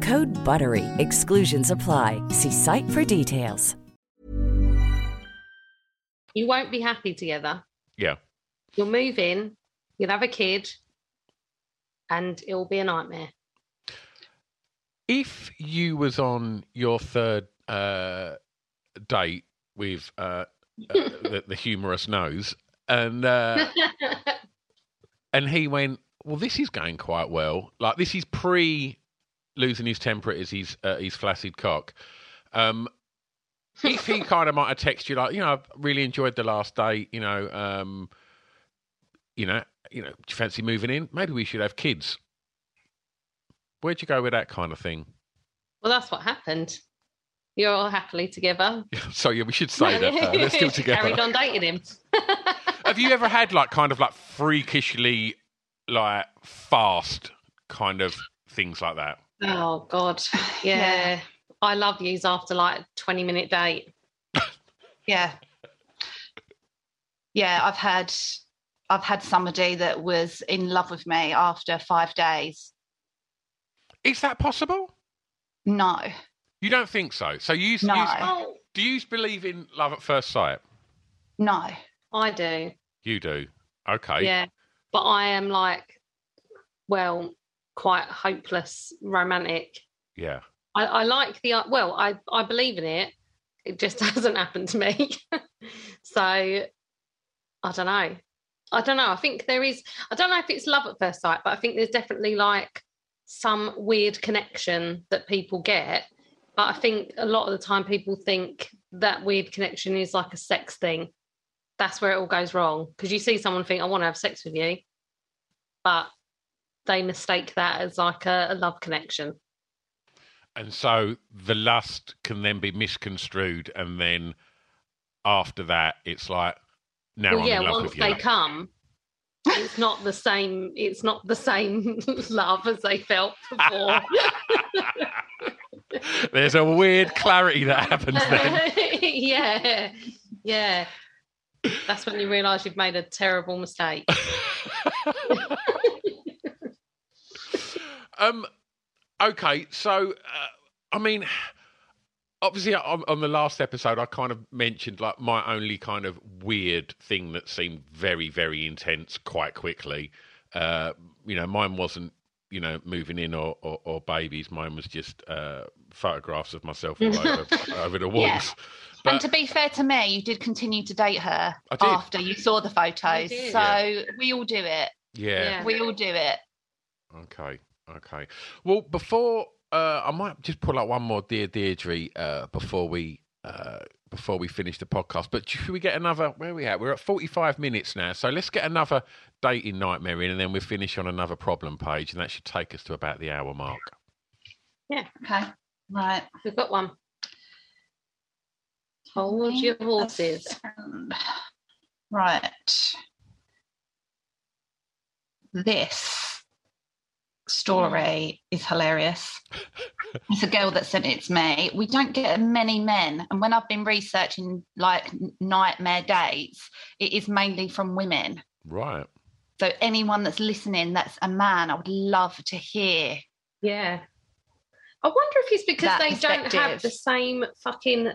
Code BUTTERY. Exclusions apply. See site for details. You won't be happy together. Yeah. You'll move in, you'll have a kid, and it will be a nightmare. If you was on your third uh, date with uh, uh, the, the humorous nose, and uh, and he went, well, this is going quite well. Like, this is pre-losing his temper as his, uh, his flaccid cock. Um If he kind of might have texted you like, you know, I've really enjoyed the last date, you know, um, you know, you know, do you fancy moving in? Maybe we should have kids. Where'd you go with that kind of thing? Well, that's what happened. You're all happily together. So yeah, we should say that. Uh, they're still together. Carried on dating him. Have you ever had like kind of like freakishly like fast kind of things like that? Oh God, yeah. yeah. I love yous after like a twenty minute date. Yeah. Yeah, I've had I've had somebody that was in love with me after five days. Is that possible? No. You don't think so? So you, no. you oh, do you believe in love at first sight? No. I do. You do. Okay. Yeah. But I am like, well, quite hopeless romantic. Yeah. I, I like the, well, I, I believe in it. It just hasn't happened to me. So I don't know. I don't know. I think there is, I don't know if it's love at first sight, but I think there's definitely like some weird connection that people get. But I think a lot of the time people think that weird connection is like a sex thing. That's where it all goes wrong. Because you see someone think, I want to have sex with you. But they mistake that as like a, a love connection. And so the lust can then be misconstrued, and then after that, it's like, now well, I'm yeah, in love with you. Yeah, once they come, it's not the same. It's not the same love as they felt before. There's a weird clarity that happens then. yeah, yeah. That's when you realise you've made a terrible mistake. um. Okay, so, uh, I mean, obviously on, on the last episode, I kind of mentioned like my only kind of weird thing that seemed very, very intense quite quickly. Uh, you know, mine wasn't, you know, moving in or, or, or babies. Mine was just uh, photographs of myself all over, over the walls. Yeah. But, and to be fair to me, you did continue to date her after you saw the photos. So yeah. we all do it. Yeah. yeah. We all do it. Okay. Okay. Well, before uh, I might just pull out one more Dear Deirdre uh, before we uh, before we finish the podcast. But should we get another? Where are we at? We're at forty-five minutes now. So let's get another dating nightmare in, and then we'll finish on another problem page, and that should take us to about the hour mark. Yeah. Okay. Right. We've got one. Hold your horses. Right. This story is hilarious. It's a girl that sent it to me. We don't get many men, and when I've been researching like nightmare dates, it is mainly from women. Right. So anyone that's listening that's a man, I would love to hear. Yeah. I wonder if it's because they don't have the same fucking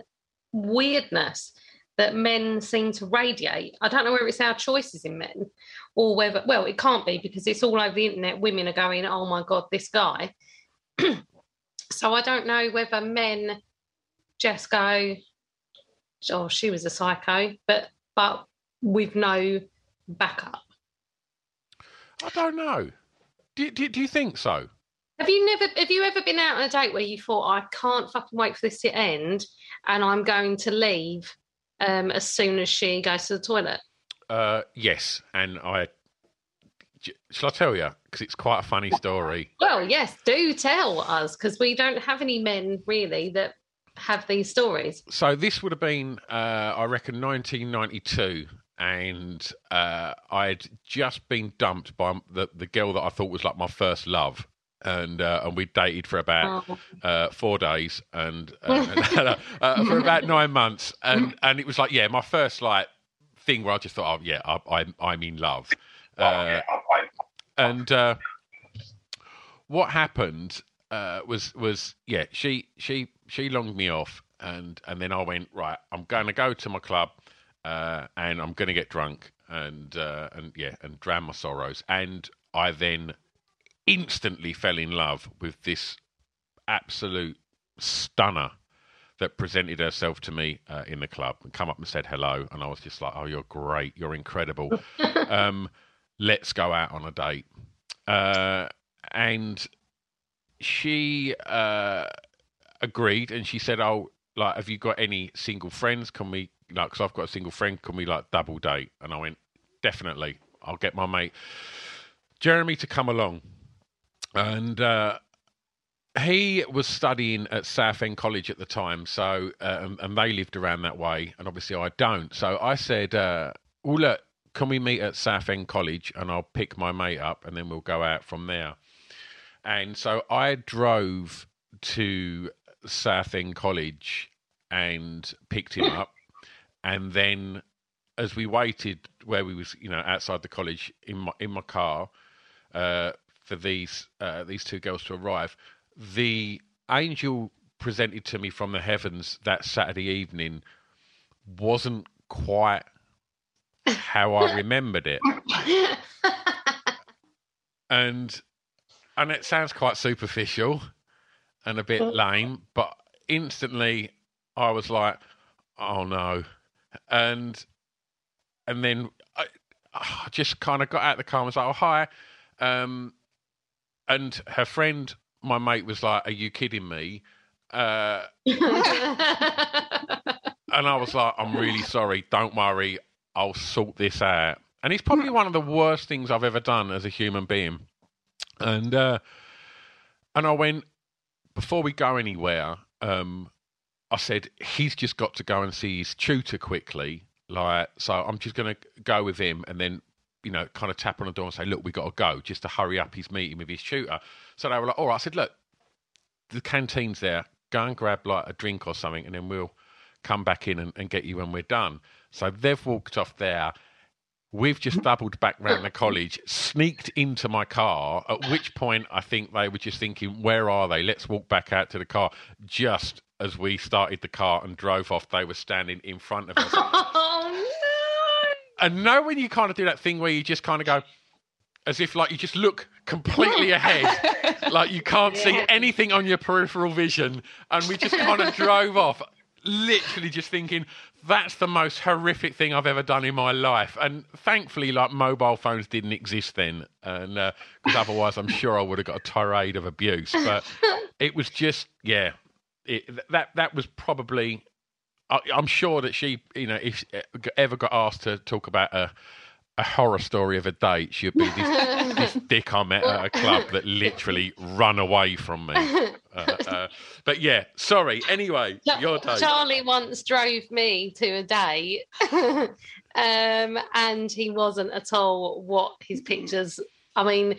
weirdness that men seem to radiate. I don't know whether it's our choices in men or whether, well, it can't be because it's all over the internet. Women are going, oh, my God, this guy. So I don't know whether men just go, oh, she was a psycho, but but with no backup. I don't know. Do, do, do you think so? Have you never? Have you ever been out on a date where you thought, I can't fucking wait for this to end and I'm going to leave Um, as soon as she goes to the toilet? Uh, yes, and I... Shall I tell you? Because it's quite a funny story. Well, yes, do tell us, because we don't have any men, really, that have these stories. So this would have been, uh, I reckon, nineteen ninety-two, and uh, I'd just been dumped by the, the girl that I thought was like my first love. And uh, and we dated for about oh. uh, four days and, uh, and uh, for about nine months, and, and it was like yeah, my first like thing where I just thought, oh yeah, I, I'm I'm in love, uh, oh, yeah. and uh, what happened uh, was was yeah, she she she longed me off, and and then I went right, I'm going to go to my club, uh, and I'm going to get drunk and uh, and yeah, and drown my sorrows, and I then instantly fell in love with this absolute stunner that presented herself to me uh, in the club and come up and said hello. And I was just like, oh, you're great. You're incredible. um, let's go out on a date. Uh, and she uh, agreed. And she said, oh, like, have you got any single friends? Can we, like, because I've got a single friend, can we like double date? And I went, definitely. I'll get my mate Jeremy to come along. And uh, he was studying at Southend College at the time, so uh, and, and they lived around that way, and obviously I don't. So I said, uh, well, look, can we meet at Southend College, and I'll pick my mate up, and then we'll go out from there. And so I drove to Southend College and picked him up, and then as we waited where we was, you know, outside the college in my, in my car, uh, for these uh, these two girls to arrive, the angel presented to me from the heavens that Saturday evening wasn't quite how I remembered it. and and it sounds quite superficial and a bit lame, but instantly I was like, oh no. And and then I, I just kind of got out of the car and was like, oh, hi. Um, And her friend, my mate, was like, are you kidding me? Uh, and I was like, I'm really sorry. Don't worry. I'll sort this out. And it's probably one of the worst things I've ever done as a human being. And uh, and I went, before we go anywhere, um, I said, he's just got to go and see his tutor quickly. Like, so I'm just going to go with him and then, you know, kind of tap on the door and say, look, we got to go, just to hurry up his meeting with his tutor. So they were like, all right. I said, look, the canteen's there. Go and grab like a drink or something and then we'll come back in and, and get you when we're done. So they've walked off there. We've just bubbled back round the college, sneaked into my car, at which point I think they were just thinking, where are they? Let's walk back out to the car. Just as we started the car and drove off, they were standing in front of us. Oh, no! And know when you kind of do that thing where you just kind of go, as if like you just look completely ahead, like you can't yeah. see anything on your peripheral vision, and we just kind of drove off. Literally just thinking, that's the most horrific thing I've ever done in my life. And thankfully, like, mobile phones didn't exist then, and because uh, otherwise I'm sure I would have got a tirade of abuse. But it was just, yeah, it, that that was probably, I, I'm sure that she, you know, if ever got asked to talk about a, a horror story of a date, she'd be this, this dick I met at a club that literally run away from me. Uh, uh, but yeah, sorry. Anyway, your day. Charlie once drove me to a date, um, and he wasn't at all what his pictures. I mean,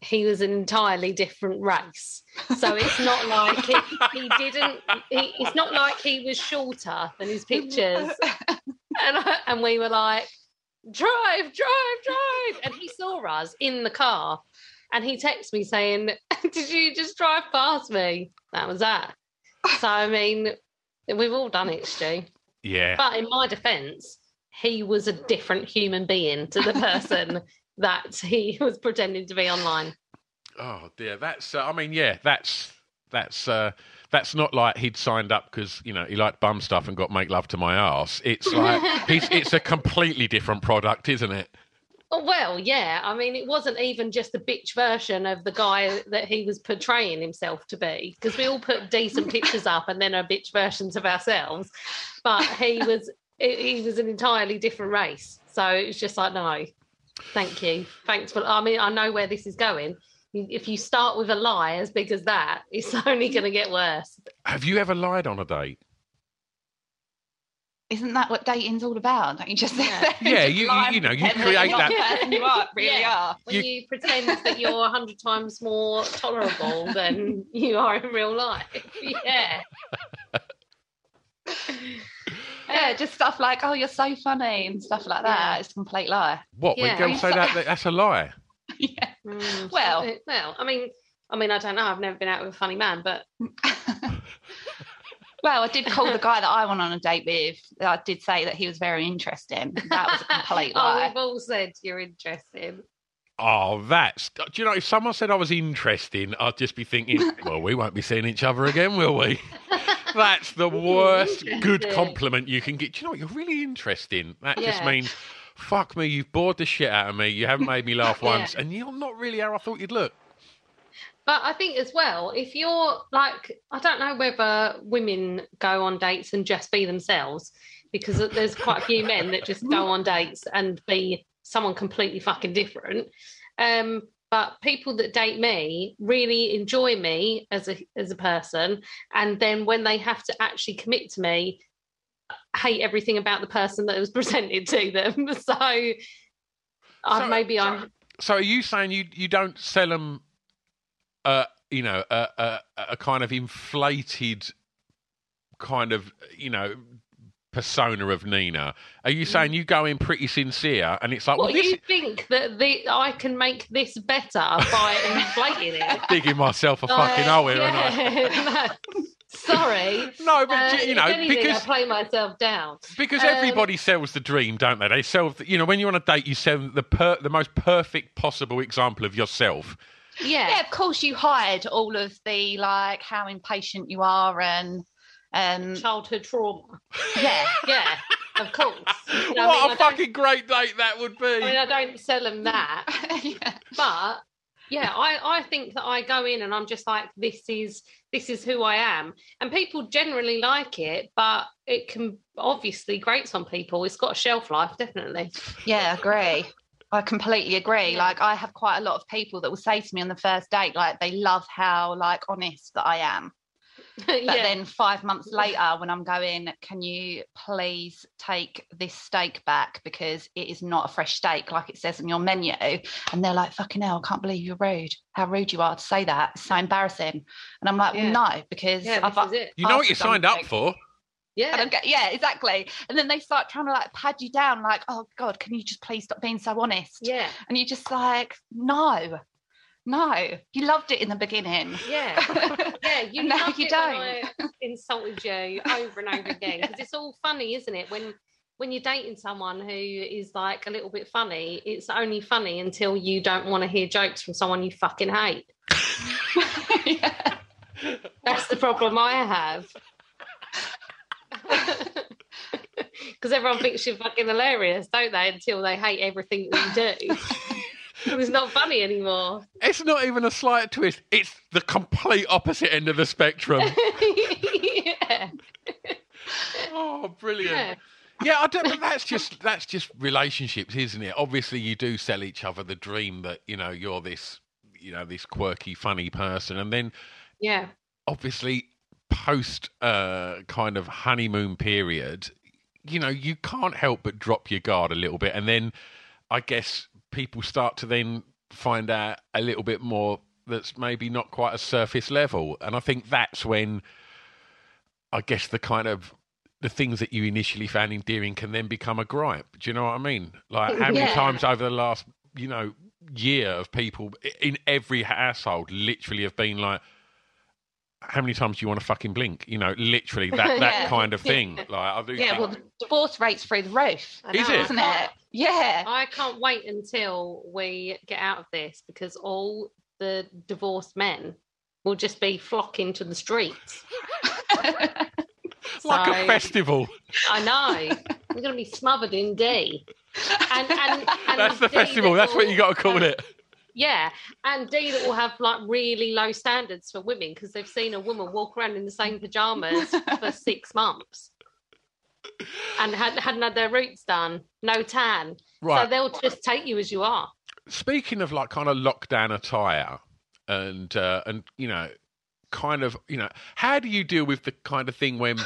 he was an entirely different race, so it's not like he, he didn't. He, it's not like he was shorter than his pictures, and I, and we were like, drive, drive, drive, and he saw us in the car. And he texted me saying, did you just drive past me? That was that. So, I mean, we've all done it, Stu. Yeah. But in my defence, he was a different human being to the person that he was pretending to be online. Oh, dear. That's, uh, I mean, yeah, that's, that's, uh, that's not like he'd signed up because, you know, he liked bum stuff and got Make Love to My Arse. It's like, he's, it's a completely different product, isn't it? Oh, well, yeah. I mean, it wasn't even just a bitch version of the guy that he was portraying himself to be, because we all put decent pictures up and then are bitch versions of ourselves. But he was he was an entirely different race. So it was just like, no, thank you. Thanks for, I mean, I know where this is going. If you start with a lie as big as that, it's only going to get worse. Have you ever lied on a date? Isn't that what dating's all about? Don't you just yeah, yeah just you, you know, you create that. Yeah. You are, really yeah. are. When you... you pretend that you're a hundred times more tolerable than you are in real life. Yeah. Yeah, just stuff like, oh, you're so funny and stuff like that. Yeah. It's a complete lie. What? Yeah. When girls say so... that, that's a lie? Yeah. Mm, well, so, well, I mean, I mean, I don't know. I've never been out with a funny man, but... Well, I did call the guy that I went on a date with. I did say that he was very interesting. That was a complete lie. Oh, we've all said you're interesting. Oh, that's... Do you know, if someone said I was interesting, I'd just be thinking, well, we won't be seeing each other again, will we? That's the worst good compliment you can get. Do you know what? You're really interesting. That yeah. just means, fuck me, you've bored the shit out of me. You haven't made me laugh yeah. once. And you're not really how I thought you'd look. But I think as well, if you're like, I don't know whether women go on dates and just be themselves, because there's quite a few men that just go on dates and be someone completely fucking different. Um, but people that date me really enjoy me as a as a person, and then when they have to actually commit to me, hate everything about the person that was presented to them. So, so I, maybe I'm... So are you saying you, you don't sell them... Uh, you know, a, a, a kind of inflated kind of, you know, persona of Nina. Are you saying you go in pretty sincere and it's like... Well, well you this... think that the, I can make this better by inflating it? Digging myself a like, fucking hole here, yeah, aren't I? No, sorry. No, but, uh, you know, if anything, because... I play myself down. Because um, everybody sells the dream, don't they? They sell, you know, when you're on a date, you sell the per- the most perfect possible example of yourself. Yeah. Yeah, of course you hide all of the, like, how impatient you are and... Um... Childhood trauma. Yeah, yeah, of course. You know, what I mean, a I fucking great date that would be. I mean, I don't sell them that. Yeah. But, yeah, I, I think that I go in and I'm just like, this is this is who I am. And people generally like it, but it can obviously grate on people. It's got a shelf life, definitely. Yeah, I agree. I completely agree. Yeah. Like, I have quite a lot of people that will say to me on the first date, like, they love how, like, honest that I am. But yeah. then five months later when I'm going, can you please take this steak back because it is not a fresh steak like it says on your menu? And they're like, fucking hell, I can't believe you're rude. How rude you are to say that. It's so embarrassing. And I'm like, yeah. well, no, because... Yeah, I've, this is it. You know what you signed up for. Yeah. And I'm get, yeah, exactly. And then they start trying to like pad you down, like, oh God, can you just please stop being so honest? Yeah. And you're just like, no, no. You loved it in the beginning. Yeah. Yeah, you and loved you it don't. When I insulted you over and over again. Because it's all funny, isn't it? When when you're dating someone who is like a little bit funny, it's only funny until you don't want to hear jokes from someone you fucking hate. Yeah. That's the problem I have. Because everyone thinks you're fucking hilarious, don't they, until they hate everything we do. It's not funny anymore. It's not even a slight twist. It's the complete opposite end of the spectrum. Yeah. Oh, brilliant. Yeah. Yeah, I don't, but that's just that's just relationships, isn't it? Obviously, you do sell each other the dream that, you know, you're this, you know, this quirky, funny person. And then, yeah, obviously, post uh, kind of honeymoon period, you know, you can't help but drop your guard a little bit. And then I guess people start to then find out a little bit more that's maybe not quite a surface level. And I think that's when I guess the kind of the things that you initially found endearing can then become a gripe. Do you know what I mean? Like how many yeah. times over the last, you know, year of people in every household literally have been like, how many times do you want to fucking blink? You know, literally that, that yeah. kind of thing. Like I do. Yeah, think... well, the divorce rate's through the roof. I know, is it? Isn't it? Yeah. I can't wait until we get out of this because all the divorced men will just be flocking to the streets. Like so, a festival. I know. We're going to be smothered in D. And, and, and that's the D festival. That will, that's what you got to call um, it. Yeah. And D that will have like really low standards for women because they've seen a woman walk around in the same pajamas for six months and hadn't, hadn't had their roots done. No tan. Right. So they'll just take you as you are. Speaking of like kind of lockdown attire and uh, and, you know, kind of, you know, how do you deal with the kind of thing when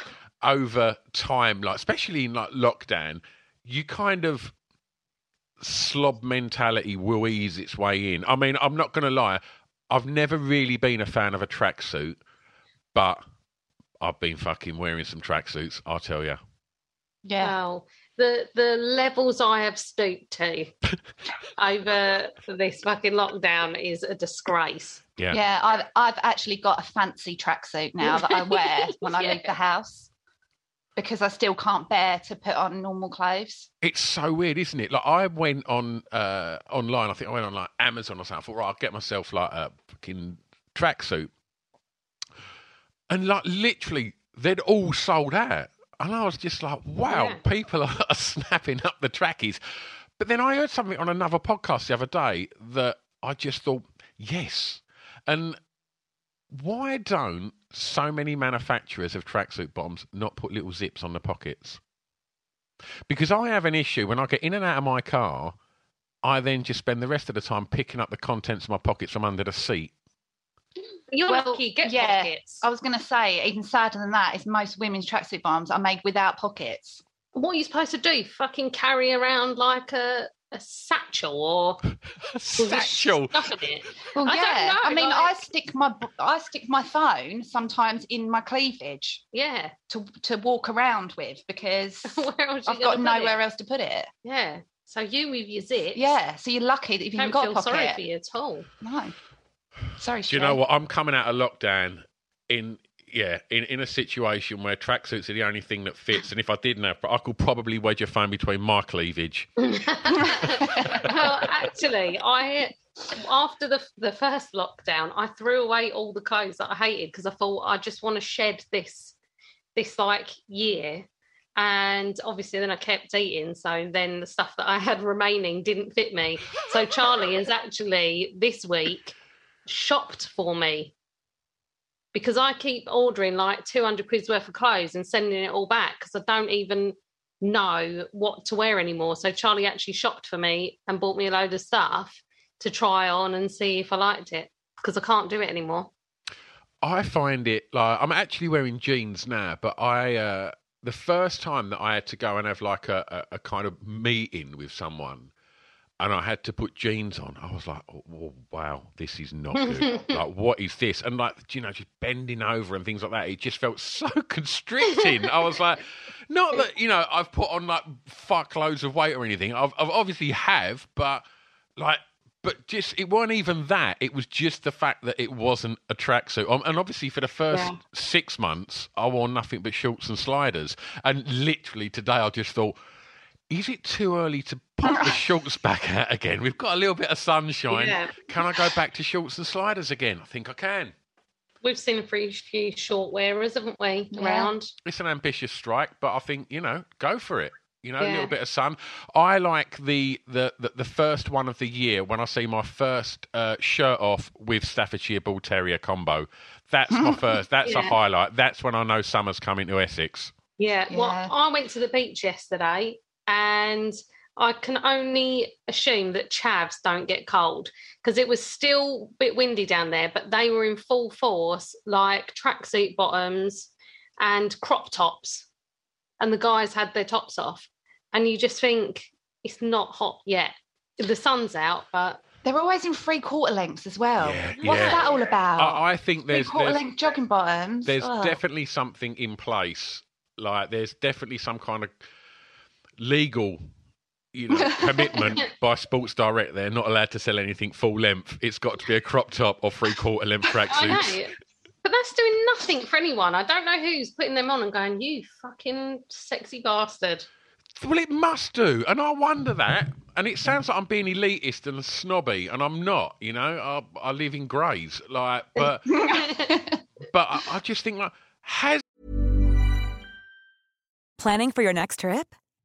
over time, like especially in like lockdown, you kind of slob mentality will ease its way in? I mean, I'm not going to lie, I've never really been a fan of a tracksuit, but I've been fucking wearing some tracksuits, I'll tell you. Yeah. Wow. The, the levels I have stooped to over this fucking lockdown is a disgrace. Yeah, yeah. I've I've actually got a fancy tracksuit now that I wear when yeah. I leave the house because I still can't bear to put on normal clothes. It's so weird, isn't it? Like I went on uh, online. I think I went on like Amazon or something. I thought, right, I'll get myself like a fucking tracksuit, and like literally, they'd all sold out. And I was just like, wow, yeah. people are snapping up the trackies. But then I heard something on another podcast the other day that I just thought, yes. And why don't so many manufacturers of tracksuit bottoms not put little zips on the pockets? Because I have an issue when I get in and out of my car, I then just spend the rest of the time picking up the contents of my pockets from under the seat. You're well, lucky, get yeah, pockets. I was going to say, even sadder than that is most women's tracksuit bottoms are made without pockets. What are you supposed to do? Fucking carry around like a, a satchel or a satchel? It? Well, I yeah. Don't know, I mean, like... I stick my I stick my phone sometimes in my cleavage. Yeah. To to walk around with because I've got nowhere it? else to put it. Yeah. So you move your zips. Yeah. So you're lucky that you've even got a pocket. Don't feel sorry for you at all. No. Sorry, do you know what? I'm coming out of lockdown in yeah in, in a situation where tracksuits are the only thing that fits, and if I didn't have, I could probably wedge a phone between my cleavage. Well, actually, I after the the first lockdown, I threw away all the clothes that I hated because I thought I just want to shed this this like year, and obviously then I kept eating, so then the stuff that I had remaining didn't fit me. So Charlie is actually this week. Shopped for me because I keep ordering like two hundred quid's worth of clothes and sending it all back because I don't even know what to wear anymore. So Charlie actually shopped for me and bought me a load of stuff to try on and see if I liked it because I can't do it anymore. I find it like I'm actually wearing jeans now, but I uh, the first time that I had to go and have like a, a, a kind of meeting with someone and I had to put jeans on. I was like, oh, oh, wow, this is not good. Like, what is this? And, like, you know, just bending over and things like that, it just felt so constricting. I was like, not that, you know, I've put on, like, fuck loads of weight or anything. I've, I've obviously have, but, like, but just it weren't even that. It was just the fact that it wasn't a tracksuit. Um, and obviously for the first yeah. six months, I wore nothing but shorts and sliders. And literally today I just thought, is it too early to pop the shorts back out again? We've got a little bit of sunshine. Yeah. Can I go back to shorts and sliders again? I think I can. We've seen a few short wearers, haven't we, yeah. around? It's an ambitious strike, but I think, you know, go for it. You know, yeah. a little bit of sun. I like the, the, the, the first one of the year when I see my first uh, shirt off with Staffordshire Bull Terrier combo. That's my first. That's yeah. a highlight. That's when I know summer's coming to Essex. Yeah. yeah. Well, I went to the beach yesterday and I can only assume that chavs don't get cold because it was still a bit windy down there, but they were in full force, like tracksuit bottoms and crop tops. And the guys had their tops off. And you just think, it's not hot yet. The sun's out, but... They're always in three-quarter lengths as well. Yeah, What's yeah. that all about? I, I think there's... Three-quarter-length jogging bottoms. There's Ugh. definitely something in place. Like, there's definitely some kind of legal... You know, commitment by Sports Direct. They're not allowed to sell anything full length. It's got to be a crop top or three-quarter length tracksuits. But that's doing nothing for anyone. I don't know who's putting them on and going, you fucking sexy bastard. Well, it must do. And I wonder that. And it sounds like I'm being elitist and snobby, and I'm not, you know. I, I live in greys. Like, but, but I, I just think, like, has... Planning for your next trip?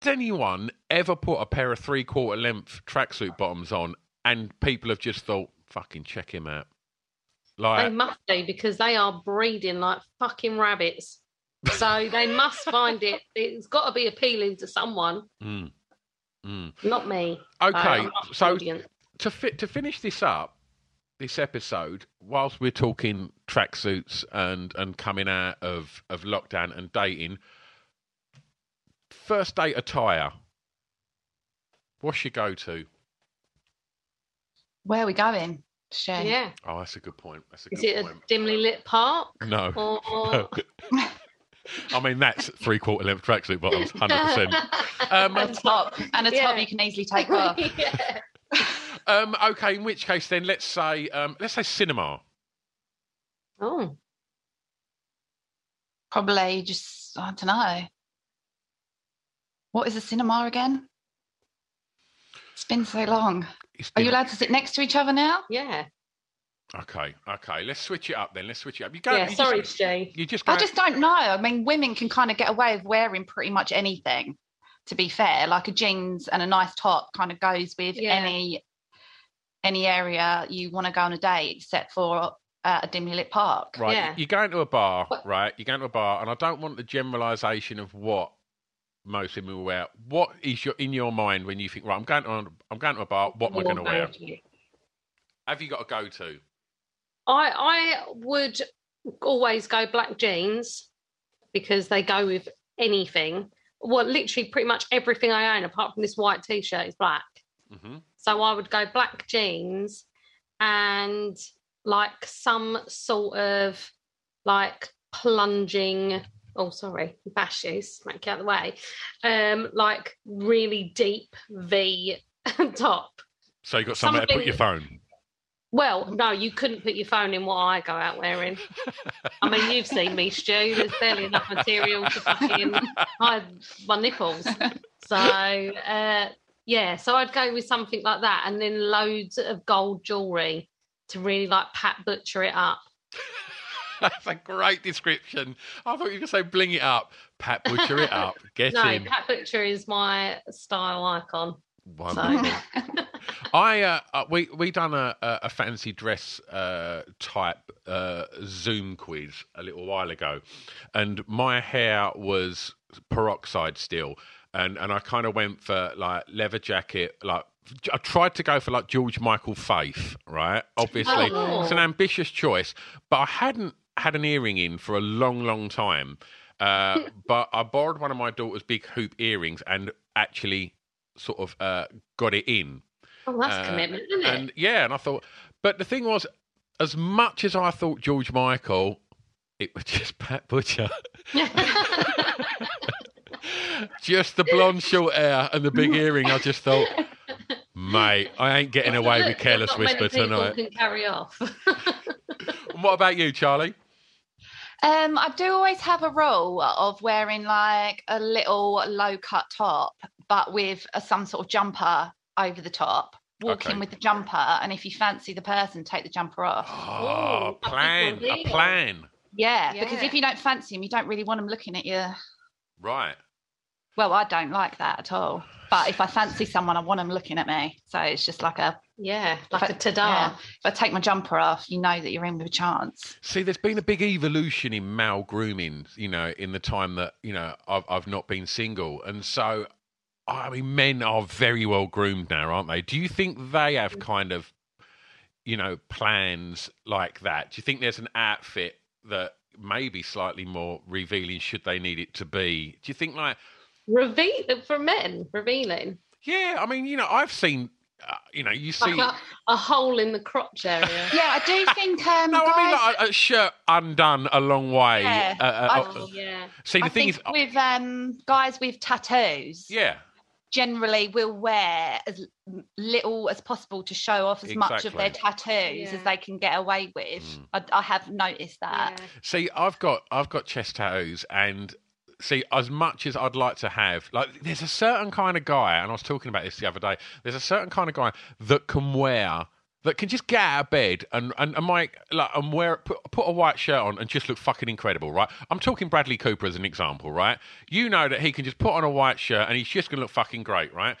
Has anyone ever put a pair of three-quarter length tracksuit bottoms on and people have just thought, fucking check him out? Like, they must do, because they are breeding like fucking rabbits. So they must find it. It's got to be appealing to someone. Mm. Mm. Not me. Okay, so to, fi- to finish this up, this episode, whilst we're talking tracksuits and, and coming out of, of lockdown and dating... First date attire. What's your go-to? Where are we going? Shane? Yeah. Oh, that's a good point. That's a good Is it point. A dimly lit park? No. Or... I mean, that's three-quarter length tracksuit bottoms, one hundred percent. Um, and a top. And a top yeah. you can easily take off. yeah. um, okay, in which case then, let's say, um, let's say cinema. Oh. Probably just, I don't know. What is a cinema again? It's been so long. Been... Are you allowed to sit next to each other now? Yeah. Okay, okay. Let's switch it up then. Let's switch it up. You go. Yeah, you sorry, just, Jay. You just. Go... I just don't know. I mean, women can kind of get away with wearing pretty much anything. To be fair, like a jeans and a nice top kind of goes with yeah. any any area you want to go on a date, except for. Uh, a dimly lit park. Right. Yeah. You're going to a bar, what? right? You're going to a bar, and I don't want the generalisation of what most women will wear. What is your in your mind when you think, right, I'm going to I'm going to a bar, what am I going to wear? Have you got a go-to? I I would always go black jeans because they go with anything. Well, literally pretty much everything I own apart from this white T-shirt is black. Mm-hmm. So I would go black jeans and... like some sort of like plunging oh, sorry, bash you, smack you out of the way, um, like really deep V top. So you got somewhere Something... to put your phone? Well, no, you couldn't put your phone in what I go out wearing. I mean, you've seen me, Stu. There's barely enough material to fucking hide my nipples. So, uh, yeah, so I'd go with something like that and then loads of gold jewellery to really, like, Pat Butcher it up. That's a great description. I thought you could say bling it up. Pat Butcher it up. Get no, him. No, Pat Butcher is my style icon. Wonderful. So. I uh, we we done a, a fancy dress uh, type uh, Zoom quiz a little while ago, and my hair was peroxide still, and, and I kind of went for like leather jacket, like I tried to go for like George Michael Faith, right? Obviously, oh. It's an ambitious choice, but I hadn't had an earring in for a long, long time. Uh, but I borrowed one of my daughter's big hoop earrings and actually sort of uh, got it in. Oh, that's uh, commitment, isn't it? And yeah, and I thought, but the thing was, as much as I thought George Michael, it was just Pat Butcher. Just the blonde short hair and the big earring. I just thought, mate, I ain't getting away with Careless Whisper tonight. Can carry off. And what about you, Charlie? Um, I do always have a rule of wearing like a little low cut top, but with a, some sort of jumper over the top, walk okay. in with the jumper, and if you fancy the person, take the jumper off. Oh, Ooh, plan, a plan. Yeah, yeah, because if you don't fancy them, you don't really want them looking at you. Right. Well, I don't like that at all. But if I fancy someone, I want them looking at me. So it's just like a... Yeah, like I, a ta-da. Yeah. If I take my jumper off, you know that you're in with a chance. See, there's been a big evolution in male grooming, you know, in the time that, you know, I've, I've not been single. And so... I mean, men are very well groomed now, aren't they? Do you think they have kind of, you know, plans like that? Do you think there's an outfit that may be slightly more revealing should they need it to be? Do you think like... Reveal, for men, revealing? Yeah, I mean, you know, I've seen... Uh, you know, you see like a, a hole in the crotch area. Yeah, I do think. Um, no, guys... I mean like a, a shirt undone a long way. Yeah, uh, uh, oh, yeah. See, the I thing think is, with um, guys with tattoos, yeah, generally will wear as little as possible to show off as exactly. much of their tattoos yeah. as they can get away with. Mm. I, I have noticed that. Yeah. See, I've got I've got chest tattoos and. See, as much as I'd like to have, like, there's a certain kind of guy, and I was talking about this the other day, there's a certain kind of guy that can wear, that can just get out of bed and, and, and, my, like, and wear, put, put a white shirt on and just look fucking incredible, right? I'm talking Bradley Cooper as an example, right? You know that he can just put on a white shirt and he's just going to look fucking great, right?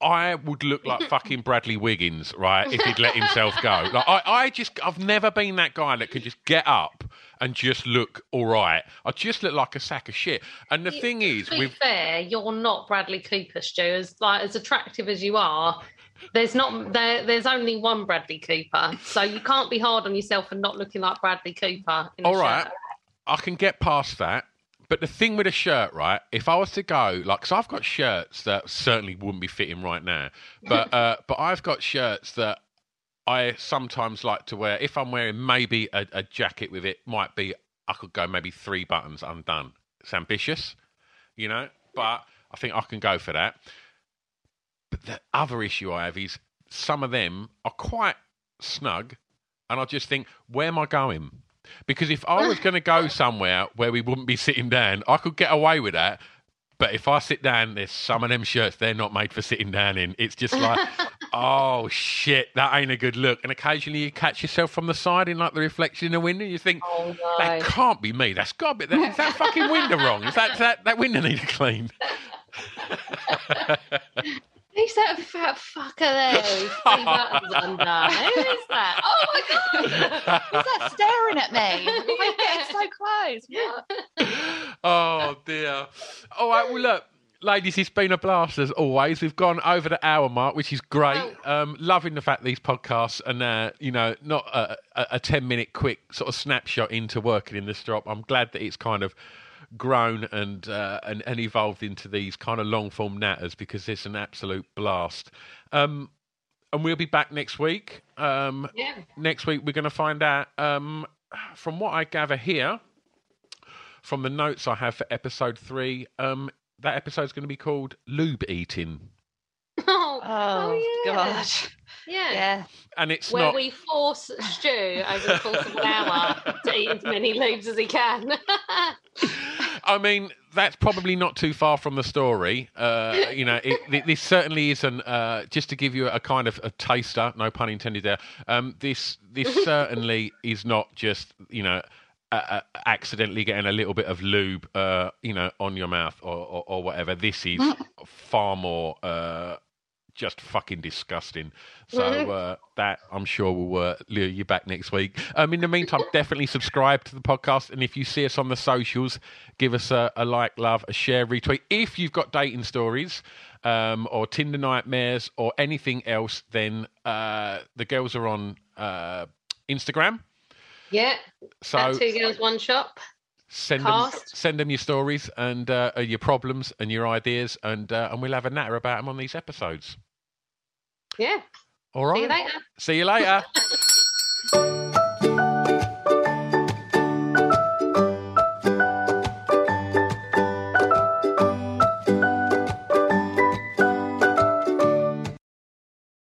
I would look like fucking Bradley Wiggins, right, if he'd let himself go. Like, I, I just, I've never been that guy that can just get up and just look all right. I just look like a sack of shit. And the you, thing is... To be with... fair, you're not Bradley Cooper, Stu. As, like, as attractive as you are, there's not there. There's only one Bradley Cooper. So you can't be hard on yourself for not looking like Bradley Cooper. In all right, shirt. I can get past that. But the thing with a shirt, right, if I was to go, like, because I've got shirts that certainly wouldn't be fitting right now, but uh, but I've got shirts that I sometimes like to wear. If I'm wearing maybe a, a jacket with it, might be, I could go maybe three buttons undone. It's ambitious, you know, but I think I can go for that. But the other issue I have is some of them are quite snug, and I just think, where am I going? Because if I was going to go somewhere where we wouldn't be sitting down, I could get away with that. But if I sit down, there's some of them shirts, they're not made for sitting down in. It's just like, oh, shit, that ain't a good look. And occasionally you catch yourself from the side in like the reflection in the window. You think, oh, no. That can't be me. That's got to be. That, is that fucking window wrong? Is that, that, that window need to clean? Who's that fat fucker there? Three buttons under. Who is that? Oh my god! Who's that staring at me? We're getting so close. What? Oh dear. All right. Well, look, ladies, it's been a blast as always. We've gone over the hour mark, which is great. Um, loving the fact these podcasts are now, you know, not a, a, a ten-minute quick sort of snapshot into working in this job. I'm glad that it's kind of grown and, uh, and and evolved into these kind of long form natters because it's an absolute blast. Um, and we'll be back next week. Um, yeah. Next week we're going to find out, um, from what I gather here, from the notes I have for episode three. Um, that episode's going to be called Lube Eating. Oh, oh yeah. God. Yeah. yeah. And it's Where not... we force Stu over the course of an hour to eat as many lubes as he can. I mean, that's probably not too far from the story. Uh, you know, it, th- this certainly isn't, uh, just to give you a kind of a taster, no pun intended there, um, this this certainly is not just, you know, uh, uh, accidentally getting a little bit of lube, uh, you know, on your mouth or, or, or whatever. This is far more... Uh, just fucking disgusting. So uh, that, I'm sure, will uh, lure you back next week. Um, in the meantime, definitely subscribe to the podcast. And if you see us on the socials, give us a, a like, love, a share, retweet. If you've got dating stories um, or Tinder nightmares or anything else, then uh, the girls are on uh, Instagram. Yeah. So at Two Girls, One Shop. Send Cast. them, send them your stories and uh, your problems and your ideas, and uh, and we'll have a natter about them on these episodes. Yeah. All right. See you later. See you later.